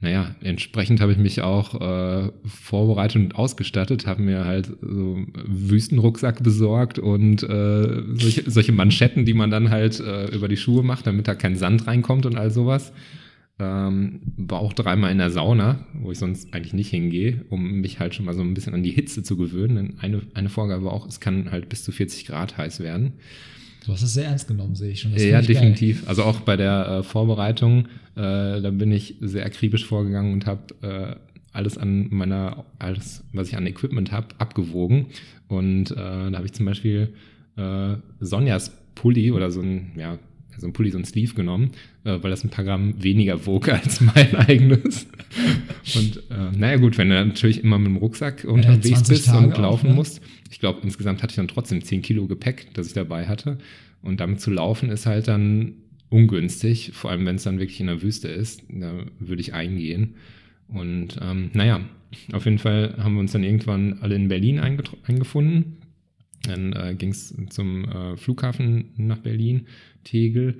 naja, entsprechend habe ich mich auch vorbereitet und ausgestattet, habe mir halt so einen Wüstenrucksack besorgt und solche Manschetten, die man dann halt über die Schuhe macht, damit da kein Sand reinkommt und all sowas. War auch 3-mal in der Sauna, wo ich sonst eigentlich nicht hingehe, um mich halt schon mal so ein bisschen an die Hitze zu gewöhnen. Denn eine Vorgabe war auch, es kann halt bis zu 40 Grad heiß werden. Du hast es sehr ernst genommen, sehe ich schon. Das ja, definitiv. Geil. Also auch bei der Vorbereitung, da bin ich sehr akribisch vorgegangen und habe alles, was ich an Equipment habe, abgewogen. Und da habe ich zum Beispiel Sonjas Pulli oder so ein Sleeve genommen, weil das ein paar Gramm weniger wog als mein eigenes. Und naja gut, wenn du natürlich immer mit dem Rucksack unterwegs bist und laufen musst. Ich glaube, insgesamt hatte ich dann trotzdem 10 Kilo Gepäck, das ich dabei hatte. Und damit zu laufen ist halt dann ungünstig, vor allem wenn es dann wirklich in der Wüste ist. Da würde ich eingehen. Und naja, auf jeden Fall haben wir uns dann irgendwann alle in Berlin eingefunden. Dann ging es zum Flughafen nach Berlin, Tegel.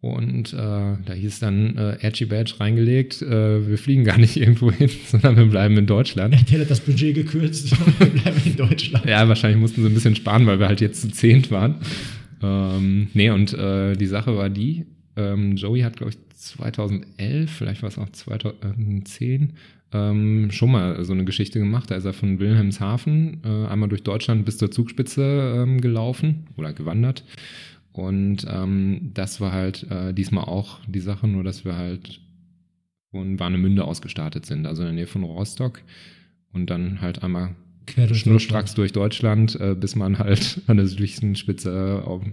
Und da hieß dann Edgy Badge reingelegt, wir fliegen gar nicht irgendwo hin, sondern wir bleiben in Deutschland. Der hat das Budget gekürzt, wir bleiben in Deutschland. Ja, wahrscheinlich mussten sie ein bisschen sparen, weil wir halt jetzt zu 10 waren. Die Sache war die, Joey hat, glaube ich, 2011, vielleicht war es auch 2010, schon mal so eine Geschichte gemacht. Da ist er von Wilhelmshaven einmal durch Deutschland bis zur Zugspitze gelaufen oder gewandert. Und das war halt diesmal auch die Sache, nur dass wir halt von Warnemünde aus gestartet sind, also in der Nähe von Rostock. Und dann halt einmal schnurstracks durch Deutschland, bis man halt an der südlichsten Spitze auf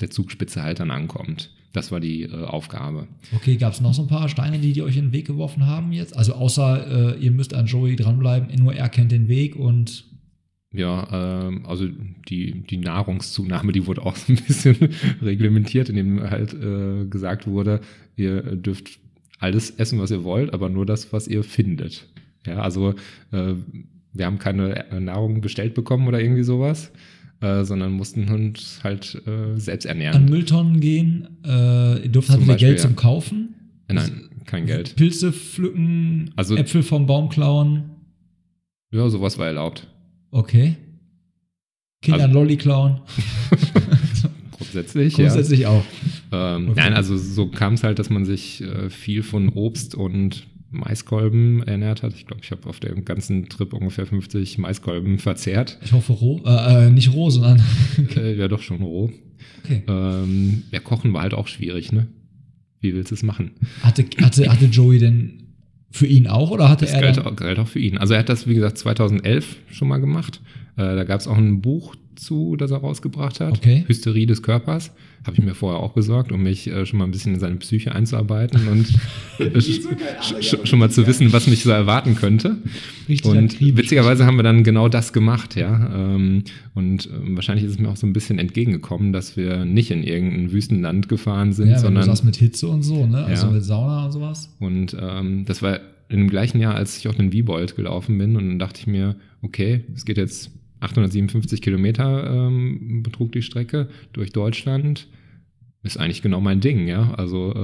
der Zugspitze halt dann ankommt. Das war die Aufgabe. Okay, gab es noch so ein paar Steine, die euch in den Weg geworfen haben jetzt? Also außer ihr müsst an Joey dranbleiben, nur er kennt den Weg und... Ja, also die Nahrungszunahme, die wurde auch so ein bisschen reglementiert, indem halt gesagt wurde, ihr dürft alles essen, was ihr wollt, aber nur das, was ihr findet. Ja, also wir haben keine Nahrung bestellt bekommen oder irgendwie sowas. Sondern mussten uns halt selbst ernähren. An Mülltonnen gehen, ihr durftet halt wieder Geld zum Kaufen? Nein, kein Geld. Pilze pflücken, also, Äpfel vom Baum klauen? Ja, sowas war erlaubt. Okay. Kindern Lolli klauen? Grundsätzlich ja. Auch. Okay. Nein, also so kam es halt, dass man sich viel von Obst und Maiskolben ernährt hat. Ich glaube, ich habe auf dem ganzen Trip ungefähr 50 Maiskolben verzehrt. Ich hoffe roh, nicht roh, sondern... ja, doch schon roh. Okay. Ja, kochen war halt auch schwierig, ne? Wie willst du es machen? Hatte Joey denn für ihn auch oder hatte das er... Das galt auch für ihn. Also er hat das, wie gesagt, 2011 schon mal gemacht. Da gab es auch ein Buch zu, das er rausgebracht hat. Okay. Hysterie des Körpers. Habe ich mir vorher auch besorgt, um mich schon mal ein bisschen in seine Psyche einzuarbeiten und schon mal zu wissen, was mich so erwarten könnte. Richtig und akribisch. Witzigerweise haben wir dann genau das gemacht, ja. Und wahrscheinlich ist es mir auch so ein bisschen entgegengekommen, dass wir nicht in irgendein Wüstenland gefahren sind, ja, sondern... Ja, du sagst mit Hitze und so, ne? Also ja. Mit Sauna und sowas. Und das war in dem gleichen Jahr, als ich auch den Wibolt gelaufen bin und dann dachte ich mir, okay, es geht jetzt 857 Kilometer betrug die Strecke durch Deutschland. Ist eigentlich genau mein Ding, ja. Also,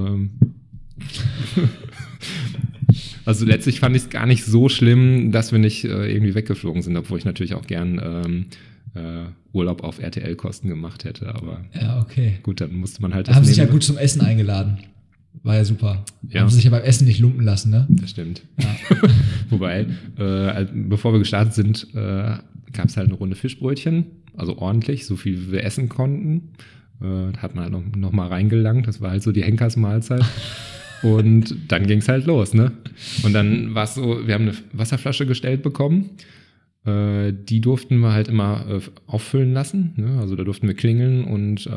also letztlich fand ich es gar nicht so schlimm, dass wir nicht irgendwie weggeflogen sind, obwohl ich natürlich auch gern Urlaub auf RTL-Kosten gemacht hätte. Aber ja, okay. Gut, dann musste man halt... Da haben sich ja gut zum Essen eingeladen. War ja super. Ja. Haben sie sich ja beim Essen nicht lumpen lassen, ne? Das stimmt. Ja. Wobei, bevor wir gestartet sind, gab es halt eine Runde Fischbrötchen. Also ordentlich, so viel wie wir essen konnten. Hat man halt noch mal reingelangt. Das war halt so die Henkersmahlzeit. Und dann ging es halt los, ne? Und dann war es so, wir haben eine Wasserflasche gestellt bekommen. die durften wir halt immer auffüllen lassen. Ne? Also da durften wir klingeln und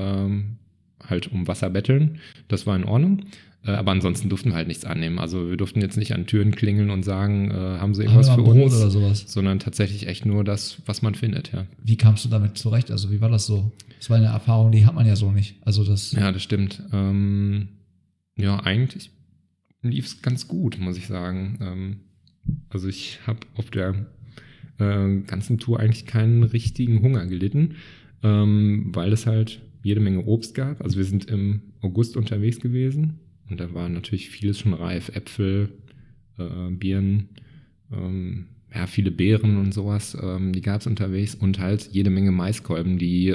halt um Wasser betteln. Das war in Ordnung. Aber ansonsten durften wir halt nichts annehmen. Also wir durften jetzt nicht an Türen klingeln und sagen, haben sie irgendwas für Brot uns oder sowas, sondern tatsächlich echt nur das, was man findet. Ja. Wie kamst du damit zurecht? Also wie war das so? Das war eine Erfahrung, die hat man ja so nicht. Also das. Ja, das stimmt. Ja, eigentlich lief es ganz gut, muss ich sagen. Also ich habe auf der ganzen Tour eigentlich keinen richtigen Hunger gelitten, weil es halt jede Menge Obst gab. Also wir sind im August unterwegs gewesen. Und da war natürlich vieles schon reif, Äpfel, Birnen, ja, viele Beeren und sowas, die gab es unterwegs und halt jede Menge Maiskolben, die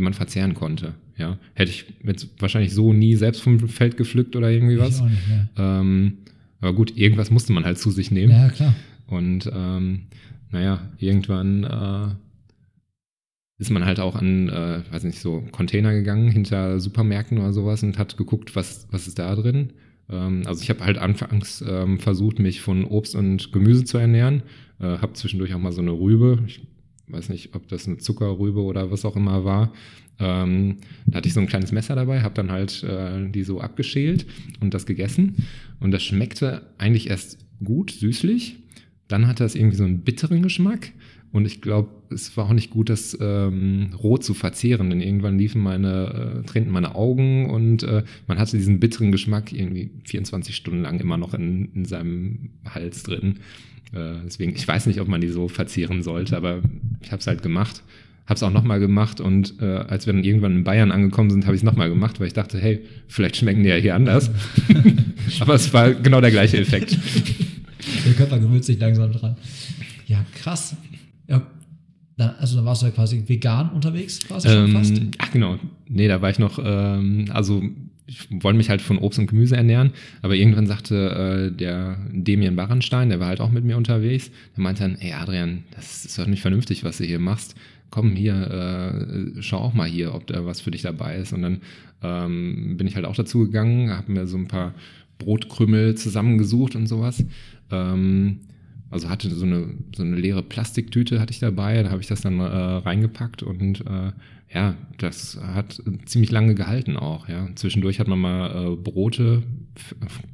man verzehren konnte. Ja, hätte ich jetzt wahrscheinlich so nie selbst vom Feld gepflückt oder irgendwie was. Ich auch nicht, ne? Aber gut, irgendwas musste man halt zu sich nehmen. Ja, klar. Und naja, irgendwann ist man halt auch an, weiß nicht, so Container gegangen, hinter Supermärkten oder sowas und hat geguckt, was ist da drin. Also ich habe halt anfangs versucht, mich von Obst und Gemüse zu ernähren. Habe zwischendurch auch mal so eine Rübe, ich weiß nicht, ob das eine Zuckerrübe oder was auch immer war. Da hatte ich so ein kleines Messer dabei, habe dann halt die so abgeschält und das gegessen. Und das schmeckte eigentlich erst gut, süßlich. Dann hatte das irgendwie so einen bitteren Geschmack. Und ich glaube, es war auch nicht gut, das roh zu verzehren, denn irgendwann tränten meine Augen und man hatte diesen bitteren Geschmack irgendwie 24 Stunden lang immer noch in seinem Hals drin. Deswegen, ich weiß nicht, ob man die so verzehren sollte, aber ich habe es halt gemacht, habe es auch nochmal gemacht und als wir dann irgendwann in Bayern angekommen sind, habe ich es nochmal gemacht, weil ich dachte, hey, vielleicht schmecken die ja hier anders. Aber es war genau der gleiche Effekt. Der Körper gewöhnt sich langsam dran. Ja, krass. Ja, also da warst du ja quasi vegan unterwegs quasi schon fast? Ach genau, nee, da war ich noch, also ich wollte mich halt von Obst und Gemüse ernähren, aber irgendwann sagte der Demian Barenstein, der war halt auch mit mir unterwegs, der meinte dann, ey Adrian, das ist doch nicht vernünftig, was du hier machst, komm hier, schau auch mal hier, ob da was für dich dabei ist. Und dann bin ich halt auch dazu gegangen, habe mir so ein paar Brotkrümel zusammengesucht und sowas. Also hatte so eine leere Plastiktüte hatte ich dabei, da habe ich das dann reingepackt und ja, das hat ziemlich lange gehalten auch. Ja. Zwischendurch hat man mal Brote,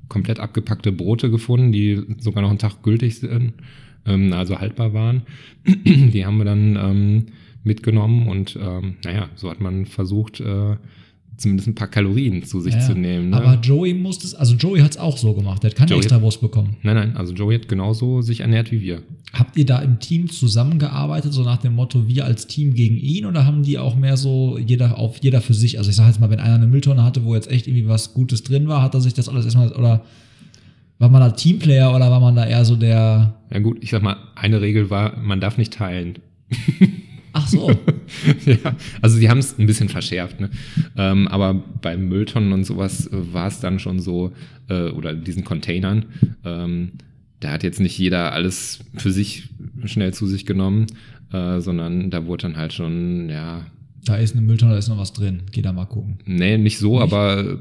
komplett abgepackte Brote gefunden, die sogar noch einen Tag gültig sind, also haltbar waren. Die haben wir dann mitgenommen und naja, so hat man versucht, zumindest ein paar Kalorien zu sich zu nehmen. Ne? Aber Joey hat es auch so gemacht, der hat keine Extrawurst bekommen. Nein, also Joey hat genauso sich ernährt wie wir. Habt ihr da im Team zusammengearbeitet, so nach dem Motto, wir als Team gegen ihn, oder haben die auch mehr so jeder für sich? Also ich sage jetzt mal, wenn einer eine Mülltonne hatte, wo jetzt echt irgendwie was Gutes drin war, hat er sich das alles erstmal, oder war man da Teamplayer oder war man da eher so der... Ja gut, ich sag mal, eine Regel war, man darf nicht teilen. Ach so. Ja, also sie haben es ein bisschen verschärft, ne? Aber bei Mülltonnen und sowas war es dann schon so, oder diesen Containern, da hat jetzt nicht jeder alles für sich schnell zu sich genommen, sondern da wurde dann halt schon, ja... Da ist eine Mülltonne, da ist noch was drin, geh da mal gucken. Nee, nicht so, aber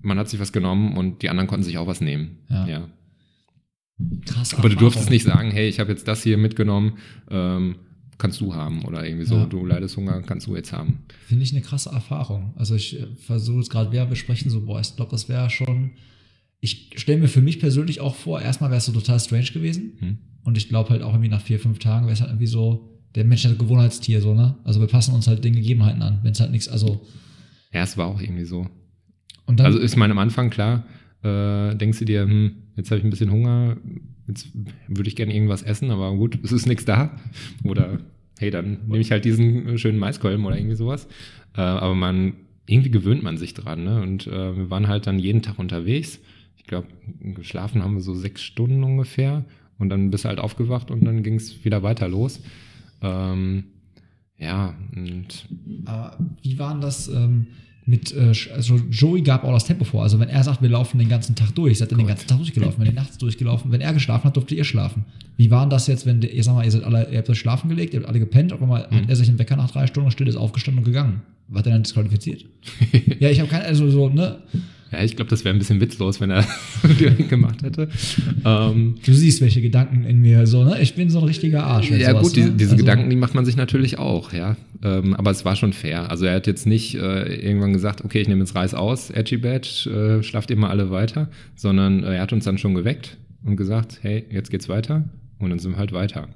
man hat sich was genommen und die anderen konnten sich auch was nehmen, ja. Krass. Aber du durftest nicht sagen, hey, ich habe jetzt das hier mitgenommen, kannst du haben oder irgendwie so, du leidest Hunger, kannst du jetzt haben. Finde ich eine krasse Erfahrung. Also ich versuche jetzt gerade, wir sprechen so, boah, ich glaube, das wäre schon, ich stelle mir für mich persönlich auch vor, erstmal wäre es so total strange gewesen und ich glaube halt auch irgendwie nach 4-5 Tagen wäre es halt irgendwie so, der Mensch ist ein Gewohnheitstier, so, ne? Also wir passen uns halt den Gegebenheiten an, wenn es halt nichts, also. Ja, es war auch irgendwie so. Und dann, also ich meine, am Anfang, klar, denkst du dir, jetzt habe ich ein bisschen Hunger, jetzt würde ich gerne irgendwas essen, aber gut, es ist nichts da. Oder hey, dann nehme ich halt diesen schönen Maiskolben oder irgendwie sowas. Aber irgendwie gewöhnt man sich dran. Ne? Und wir waren halt dann jeden Tag unterwegs. Ich glaube, geschlafen haben wir so 6 Stunden ungefähr. Und dann bist du halt aufgewacht und dann ging es wieder weiter los. Ja, und... Wie waren das... also Joey gab auch das Tempo vor. Also wenn er sagt, wir laufen den ganzen Tag durch, seid ihr den ganzen Tag durchgelaufen, wenn ihr nachts durchgelaufen, wenn er geschlafen hat, durftet ihr schlafen. Wie war das jetzt, wenn ihr, sag mal, ihr habt euch schlafen gelegt, ihr habt alle gepennt, aber mal hat er sich den Wecker nach 3 Stunden gestellt, ist aufgestanden und gegangen. War der dann disqualifiziert? Ja, ich habe keine, also so, ne? Ja, ich glaube, das wäre ein bisschen witzlos, wenn er gemacht hätte. Du siehst, welche Gedanken in mir so, ne? Ich bin so ein richtiger Arsch. Ja sowas, gut, ne? diese Gedanken, die macht man sich natürlich auch, ja. Aber es war schon fair. Also er hat jetzt nicht irgendwann gesagt, okay, ich nehme jetzt Reis aus, Edgy Badge, schlaft ihr mal alle weiter, sondern er hat uns dann schon geweckt und gesagt, hey, jetzt geht's weiter. Und dann sind wir halt weiter.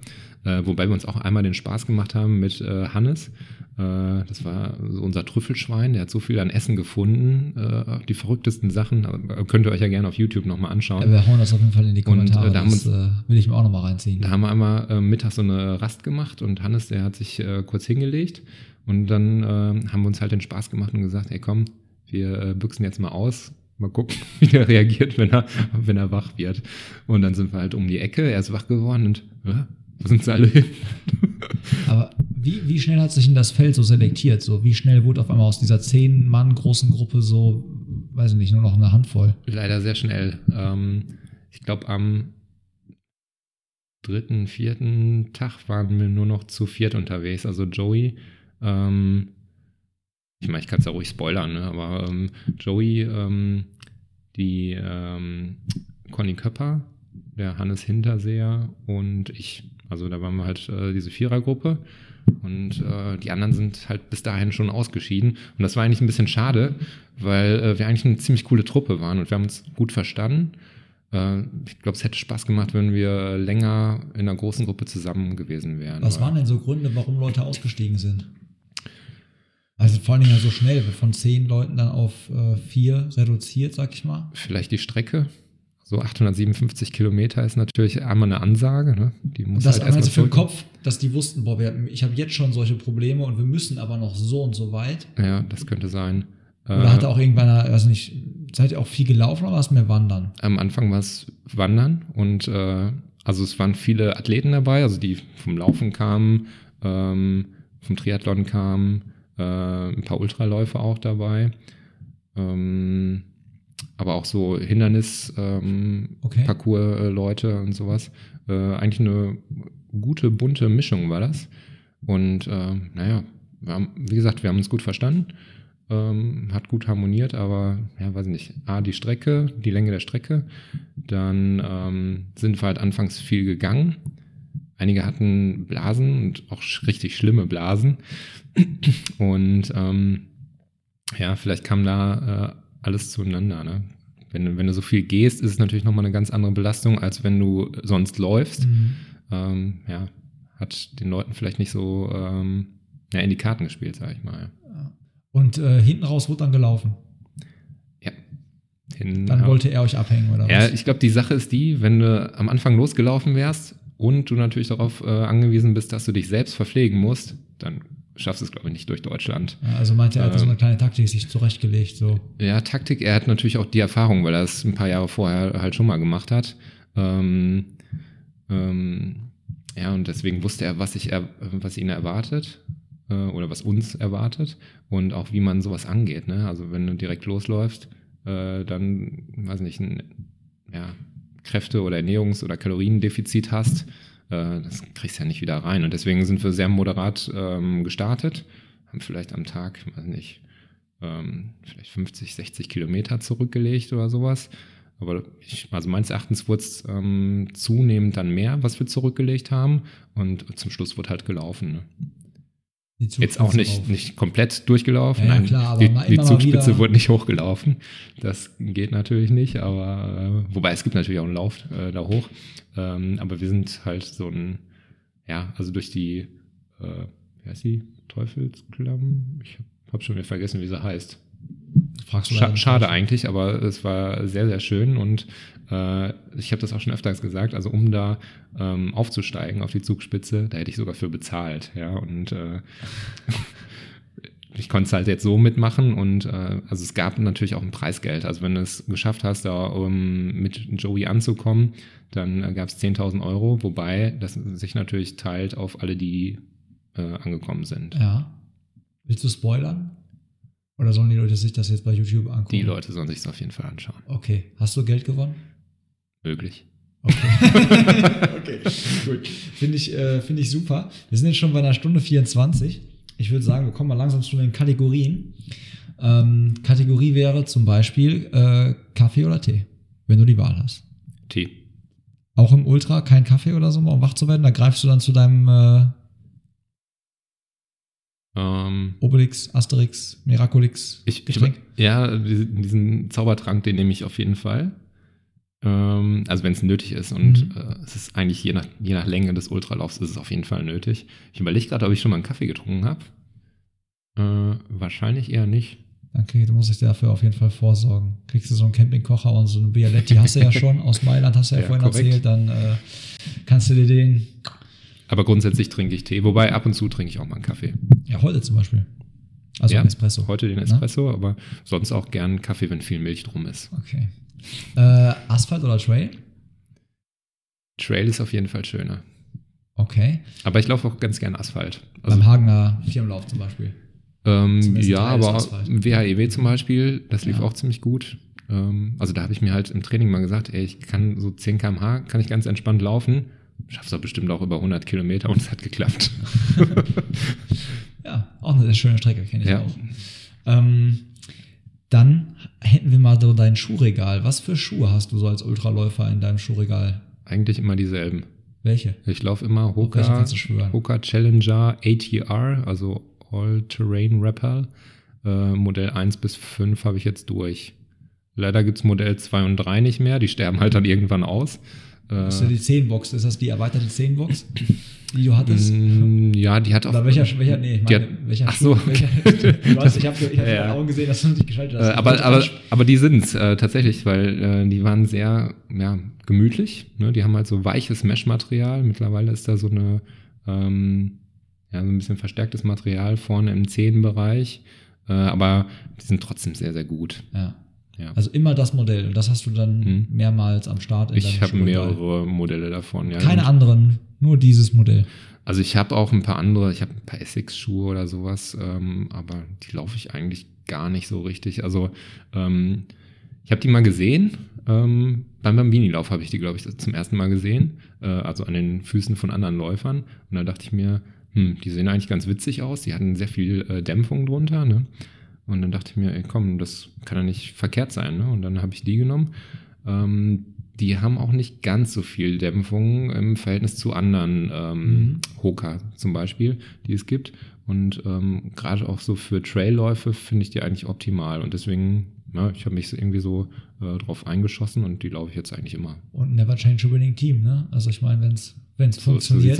Wobei wir uns auch einmal den Spaß gemacht haben mit Hannes. Das war so unser Trüffelschwein. Der hat so viel an Essen gefunden. Die verrücktesten Sachen. Also, könnt ihr euch ja gerne auf YouTube nochmal anschauen. Ja, wir hauen das auf jeden Fall in die Kommentare. Und, will ich mir auch nochmal reinziehen. Da haben wir einmal mittags so eine Rast gemacht. Und Hannes, der hat sich kurz hingelegt. Und dann haben wir uns halt den Spaß gemacht und gesagt, hey komm, wir büchsen jetzt mal aus. Mal gucken, wie der reagiert, wenn er wach wird. Und dann sind wir halt um die Ecke. Er ist wach geworden und wo sind sie alle hin? Aber wie schnell hat sich denn das Feld so selektiert? So, wie schnell wurde auf einmal aus dieser 10-Mann großen Gruppe so, weiß ich nicht, nur noch eine Handvoll? Leider sehr schnell. Ich glaube, am 3., 4. Tag waren wir nur noch zu 4 unterwegs. Also Joey, ich meine, ich kann es ja ruhig spoilern, ne? Aber Joey, die Conny Köpper, der Hannes Hinterseer und ich. Also da waren wir halt diese Vierergruppe und die anderen sind halt bis dahin schon ausgeschieden. Und das war eigentlich ein bisschen schade, weil wir eigentlich eine ziemlich coole Truppe waren und wir haben uns gut verstanden. Ich glaube, es hätte Spaß gemacht, wenn wir länger in einer großen Gruppe zusammen gewesen wären. Was waren denn so Gründe, warum Leute ausgestiegen sind? Also vor allen Dingen ja so schnell, von 10 Leuten dann auf 4 reduziert, sag ich mal. Vielleicht die Strecke. So 857 Kilometer ist natürlich einmal eine Ansage. Ne? Die muss das halt einmal für den Kopf, dass die wussten, boah, ich habe jetzt schon solche Probleme und wir müssen aber noch so und so weit. Ja, das könnte sein. Oder hat er auch irgendwann, also nicht, seid ihr auch viel gelaufen oder war es mehr Wandern? Am Anfang war es Wandern und also es waren viele Athleten dabei, also die vom Laufen kamen, vom Triathlon kamen, ein paar Ultraläufe auch dabei, aber auch so Hindernis-Parcours-Leute und sowas. Eigentlich eine gute, bunte Mischung war das. Und naja, wir haben uns gut verstanden, hat gut harmoniert, aber ja, weiß ich nicht. Die Strecke, die Länge der Strecke. Dann sind wir halt anfangs viel gegangen. Einige hatten Blasen und auch richtig schlimme Blasen. Und ja, vielleicht kam da alles zueinander. Ne? Wenn du so viel gehst, ist es natürlich nochmal eine ganz andere Belastung, als wenn du sonst läufst. Mhm. Ja, hat den Leuten vielleicht nicht so in die Karten gespielt, sag ich mal. Ja. Und hinten raus wurde dann gelaufen? Ja. Dann wollte er euch abhängen, oder was? Ja, ich glaube, die Sache ist die, wenn du am Anfang losgelaufen wärst, und du natürlich darauf angewiesen bist, dass du dich selbst verpflegen musst, dann schaffst du es, glaube ich, nicht durch Deutschland. Ja, also meinte er, hat so eine kleine Taktik sich zurechtgelegt. So. Ja, Taktik, er hat natürlich auch die Erfahrung, weil er es ein paar Jahre vorher halt schon mal gemacht hat. Ja, und deswegen wusste er, was ihn erwartet oder was uns erwartet und auch, wie man sowas angeht. Ne? Also wenn du direkt losläufst, dann, weiß nicht, Kräfte- oder Ernährungs- oder Kaloriendefizit hast, das kriegst du ja nicht wieder rein. Und deswegen sind wir sehr moderat gestartet, haben vielleicht am Tag, weiß nicht, vielleicht 50, 60 Kilometer zurückgelegt oder sowas. Aber also meines Erachtens wurde es zunehmend dann mehr, was wir zurückgelegt haben. Und zum Schluss wurde halt gelaufen. Ne? Jetzt auch nicht komplett durchgelaufen. Ja, nein, klar, aber die Zugspitze wurde nicht hochgelaufen. Das geht natürlich nicht, aber wobei es gibt natürlich auch einen Lauf da hoch. Aber wir sind halt so also durch die, wie heißt die? Teufelsklamm? Ich habe schon wieder vergessen, wie sie heißt. Schade eigentlich, aber es war sehr, sehr schön und ich habe das auch schon öfters gesagt, also um da aufzusteigen auf die Zugspitze, da hätte ich sogar für bezahlt, ja, und ich konnte es halt jetzt so mitmachen und also es gab natürlich auch ein Preisgeld, also wenn du es geschafft hast, da mit Joey anzukommen, dann gab es 10.000 Euro, wobei das sich natürlich teilt auf alle, die angekommen sind. Ja. Willst du spoilern? Oder sollen die Leute sich das jetzt bei YouTube angucken? Die Leute sollen sich das auf jeden Fall anschauen. Okay. Hast du Geld gewonnen? Möglich. Okay. Okay, gut. Finde ich super. Wir sind jetzt schon bei einer Stunde 24. Ich würde sagen, wir kommen mal langsam zu den Kategorien. Kategorie wäre zum Beispiel Kaffee oder Tee, wenn du die Wahl hast. Tee. Auch im Ultra kein Kaffee oder so, um wach zu werden? Da greifst du dann zu deinem Obelix, Asterix, Miraculix. Diesen Zaubertrank, den nehme ich auf jeden Fall. Also wenn es nötig ist. Und es ist eigentlich je nach Länge des Ultralaufs ist es auf jeden Fall nötig. Ich überlege gerade, ob ich schon mal einen Kaffee getrunken habe. Wahrscheinlich eher nicht. Dann muss ich dafür auf jeden Fall vorsorgen. Kriegst du so einen Campingkocher und so eine Bialetti, hast du ja schon, aus Mailand hast du ja vorhin korrekt erzählt, dann kannst du dir den... Aber grundsätzlich trinke ich Tee, wobei ab und zu trinke ich auch mal einen Kaffee. Ja, heute zum Beispiel. Also ja, einen Espresso. Heute den Espresso, aber sonst auch gern Kaffee, wenn viel Milch drum ist. Okay. Asphalt oder Trail? Trail ist auf jeden Fall schöner. Okay. Aber ich laufe auch ganz gern Asphalt. Also, beim Hagener Firmenlauf zum Beispiel. Ja, aber WHEW zum Beispiel, das lief auch ziemlich gut. Also da habe ich mir halt im Training mal gesagt, ey, ich kann so 10 km/h, kann ich ganz entspannt laufen. Schaffst du bestimmt auch über 100 Kilometer und es hat geklappt. Ja, auch eine sehr schöne Strecke, kenne ich auch. Dann hätten wir mal so dein Schuhregal. Was für Schuhe hast du so als Ultraläufer in deinem Schuhregal? Eigentlich immer dieselben. Welche? Ich laufe immer Hoka Challenger ATR, also All-Terrain Rappel. Modell 1 bis 5 habe ich jetzt durch. Leider gibt es Modell 2 und 3 nicht mehr. Die sterben halt dann irgendwann aus. Das ist ja die 10-Box. Ist das die erweiterte 10-Box, die du hattest? Ja, die hat auch... Oder welcher? Nee, welcher? Ach so. Ich habe Augen gesehen, dass du nicht geschaltet hast. Aber die sind es tatsächlich, weil die waren sehr gemütlich. Ne? Die haben halt so weiches Mesh-Material. Mittlerweile ist da so eine... so ein bisschen verstärktes Material vorne im Zehenbereich, aber die sind trotzdem sehr, sehr gut. Ja. Also immer das Modell und das hast du dann mehrmals am Start in deinem Schuhregal. Ich habe mehrere Modelle davon. Ja. Keine anderen, nur dieses Modell. Also ich habe auch ein paar andere, ich habe ein paar Essex-Schuhe oder sowas, aber die laufe ich eigentlich gar nicht so richtig. Also ich habe die mal gesehen, beim Bambini-Lauf habe ich die, glaube ich, zum ersten Mal gesehen, also an den Füßen von anderen Läufern und da dachte ich mir, die sehen eigentlich ganz witzig aus, die hatten sehr viel Dämpfung drunter, ne? Und dann dachte ich mir, ey, komm, das kann ja nicht verkehrt sein, ne? Und dann habe ich die genommen. Die haben auch nicht ganz so viel Dämpfung im Verhältnis zu anderen Hoka zum Beispiel, die es gibt. Und gerade auch so für Trailläufe finde ich die eigentlich optimal. Und deswegen, ich habe mich irgendwie so drauf eingeschossen und die laufe ich jetzt eigentlich immer. Und never change a winning team, ne? Also ich meine, wenn es funktioniert,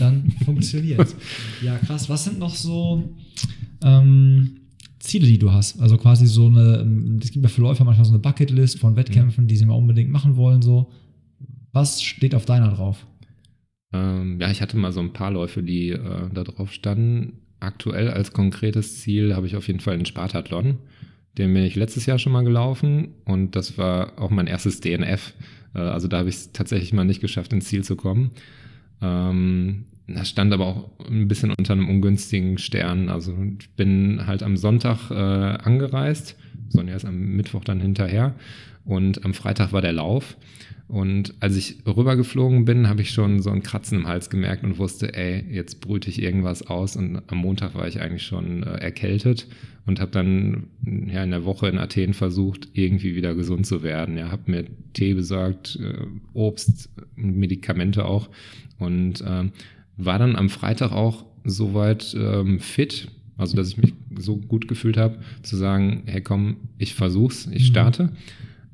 dann funktioniert es. Ja, krass. Was sind noch so Ziele, die du hast? Also quasi so eine, es gibt ja für Läufer manchmal so eine Bucketlist von Wettkämpfen, die sie mal unbedingt machen wollen. So. Was steht auf deiner drauf? Ich hatte mal so ein paar Läufe, die da drauf standen. Aktuell als konkretes Ziel habe ich auf jeden Fall den Spartathlon. Den bin ich letztes Jahr schon mal gelaufen und das war auch mein erstes DNF. Also da habe ich es tatsächlich mal nicht geschafft, ins Ziel zu kommen. Das stand aber auch ein bisschen unter einem ungünstigen Stern. Also ich bin halt am Sonntag angereist. Sonja ist am Mittwoch dann hinterher. Und am Freitag war der Lauf. Und als ich rübergeflogen bin, habe ich schon so ein Kratzen im Hals gemerkt und wusste, ey, jetzt brüte ich irgendwas aus. Und am Montag war ich eigentlich schon erkältet und habe dann in der Woche in Athen versucht, irgendwie wieder gesund zu werden. Habe mir Tee besorgt, Obst, Medikamente auch. Und war dann am Freitag auch soweit fit, also dass ich mich so gut gefühlt habe, zu sagen, hey komm, ich versuch's, ich starte.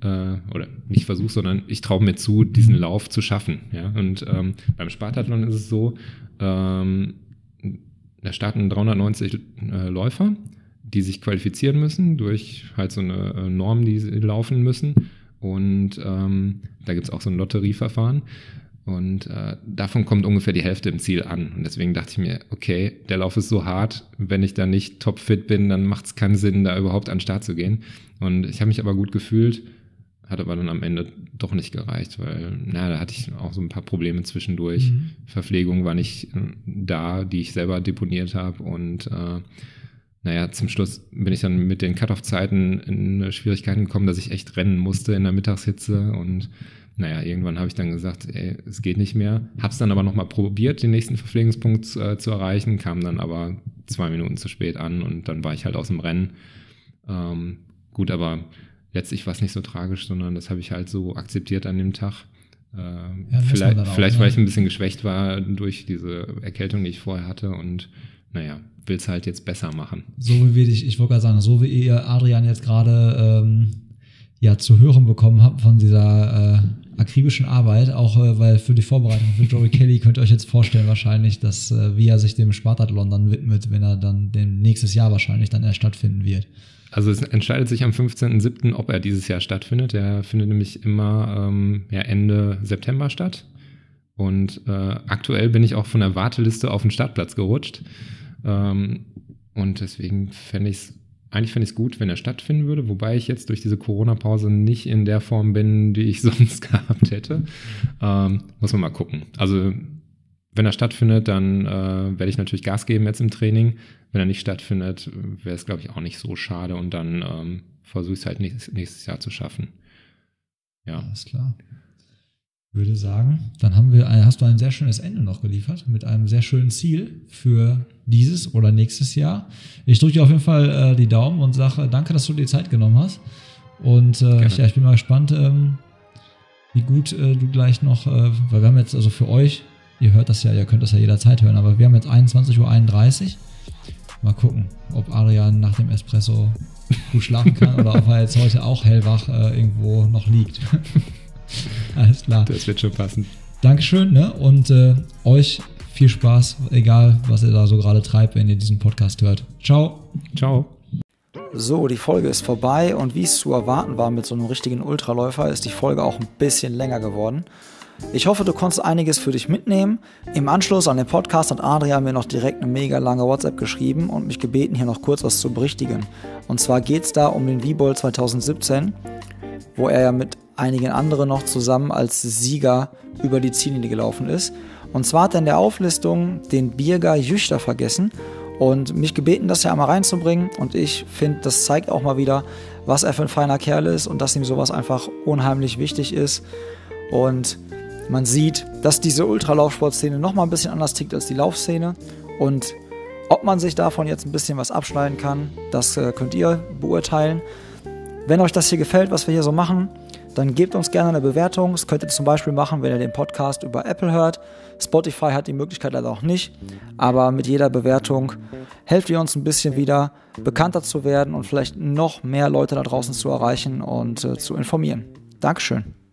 Oder nicht versuche, sondern ich traue mir zu, diesen Lauf zu schaffen. Ja? Und beim Spartathlon ist es so, da starten 390 Läufer, die sich qualifizieren müssen durch halt so eine Norm, die sie laufen müssen. Und da gibt es auch so ein Lotterieverfahren. Und davon kommt ungefähr die Hälfte im Ziel an. Und deswegen dachte ich mir, okay, der Lauf ist so hart, wenn ich da nicht topfit bin, dann macht es keinen Sinn, da überhaupt an den Start zu gehen. Und ich habe mich aber gut gefühlt, hat aber dann am Ende doch nicht gereicht, weil da hatte ich auch so ein paar Probleme zwischendurch. Verpflegung war nicht da, die ich selber deponiert habe und zum Schluss bin ich dann mit den Cut-Off-Zeiten in Schwierigkeiten gekommen, dass ich echt rennen musste in der Mittagshitze und irgendwann habe ich dann gesagt, ey, es geht nicht mehr. Hab's dann aber nochmal probiert, den nächsten Verpflegungspunkt zu erreichen, kam dann aber 2 Minuten zu spät an und dann war ich halt aus dem Rennen. Gut, aber letztlich war es nicht so tragisch, sondern das habe ich halt so akzeptiert an dem Tag. Ja, vielleicht, weil ich ein bisschen geschwächt war durch diese Erkältung, die ich vorher hatte, und naja, will es halt jetzt besser machen. So wie wir dich, ich wollte gerade sagen, so wie ihr Adrian jetzt gerade ja zu hören bekommen habt von dieser akribischen Arbeit, auch weil für die Vorbereitung für Joey Kelly könnt ihr euch jetzt vorstellen wahrscheinlich, dass wie er sich dem Spartathlon dann widmet, wenn er dann nächstes Jahr wahrscheinlich dann erst stattfinden wird. Also es entscheidet sich am 15.07., ob er dieses Jahr stattfindet. Er findet nämlich immer Ende September statt. Und aktuell bin ich auch von der Warteliste auf den Startplatz gerutscht. Und deswegen fände ich es gut, wenn er stattfinden würde, wobei ich jetzt durch diese Corona-Pause nicht in der Form bin, die ich sonst gehabt hätte. Muss man mal gucken. Also wenn er stattfindet, dann werde ich natürlich Gas geben jetzt im Training. Wenn er nicht stattfindet, wäre es, glaube ich, auch nicht so schade. Und dann versuche ich es halt nächstes Jahr zu schaffen. Ja. Alles klar. Ich würde sagen, dann hast du ein sehr schönes Ende noch geliefert mit einem sehr schönen Ziel für dieses oder nächstes Jahr. Ich drücke dir auf jeden Fall die Daumen und sage danke, dass du dir Zeit genommen hast. Und ich bin mal gespannt, wie gut du gleich noch, weil wir haben jetzt, also für euch, ihr hört das ja, ihr könnt das ja jederzeit hören, aber wir haben jetzt 21.31 Uhr. Mal gucken, ob Adrian nach dem Espresso gut schlafen kann oder ob er jetzt heute auch hellwach irgendwo noch liegt. Alles klar. Das wird schon passen. Dankeschön, ne? Und euch viel Spaß, egal was ihr da so gerade treibt, wenn ihr diesen Podcast hört. Ciao. Ciao. So, die Folge ist vorbei und wie es zu erwarten war mit so einem richtigen Ultraläufer, ist die Folge auch ein bisschen länger geworden. Ich hoffe, du konntest einiges für dich mitnehmen. Im Anschluss an den Podcast hat Adrian mir noch direkt eine mega lange WhatsApp geschrieben und mich gebeten, hier noch kurz was zu berichtigen. Und zwar geht es da um den Wibolt 2017, wo er ja mit einigen anderen noch zusammen als Sieger über die Ziellinie gelaufen ist. Und zwar hat er in der Auflistung den Birger Jüchter vergessen und mich gebeten, das ja einmal reinzubringen. Und ich finde, das zeigt auch mal wieder, was er für ein feiner Kerl ist und dass ihm sowas einfach unheimlich wichtig ist. Und man sieht, dass diese Ultralaufsportszene noch mal ein bisschen anders tickt als die Laufszene. Und ob man sich davon jetzt ein bisschen was abschneiden kann, das könnt ihr beurteilen. Wenn euch das hier gefällt, was wir hier so machen, dann gebt uns gerne eine Bewertung. Das könnt ihr zum Beispiel machen, wenn ihr den Podcast über Apple hört. Spotify hat die Möglichkeit leider auch nicht. Aber mit jeder Bewertung helft ihr uns ein bisschen wieder, bekannter zu werden und vielleicht noch mehr Leute da draußen zu erreichen und zu informieren. Dankeschön.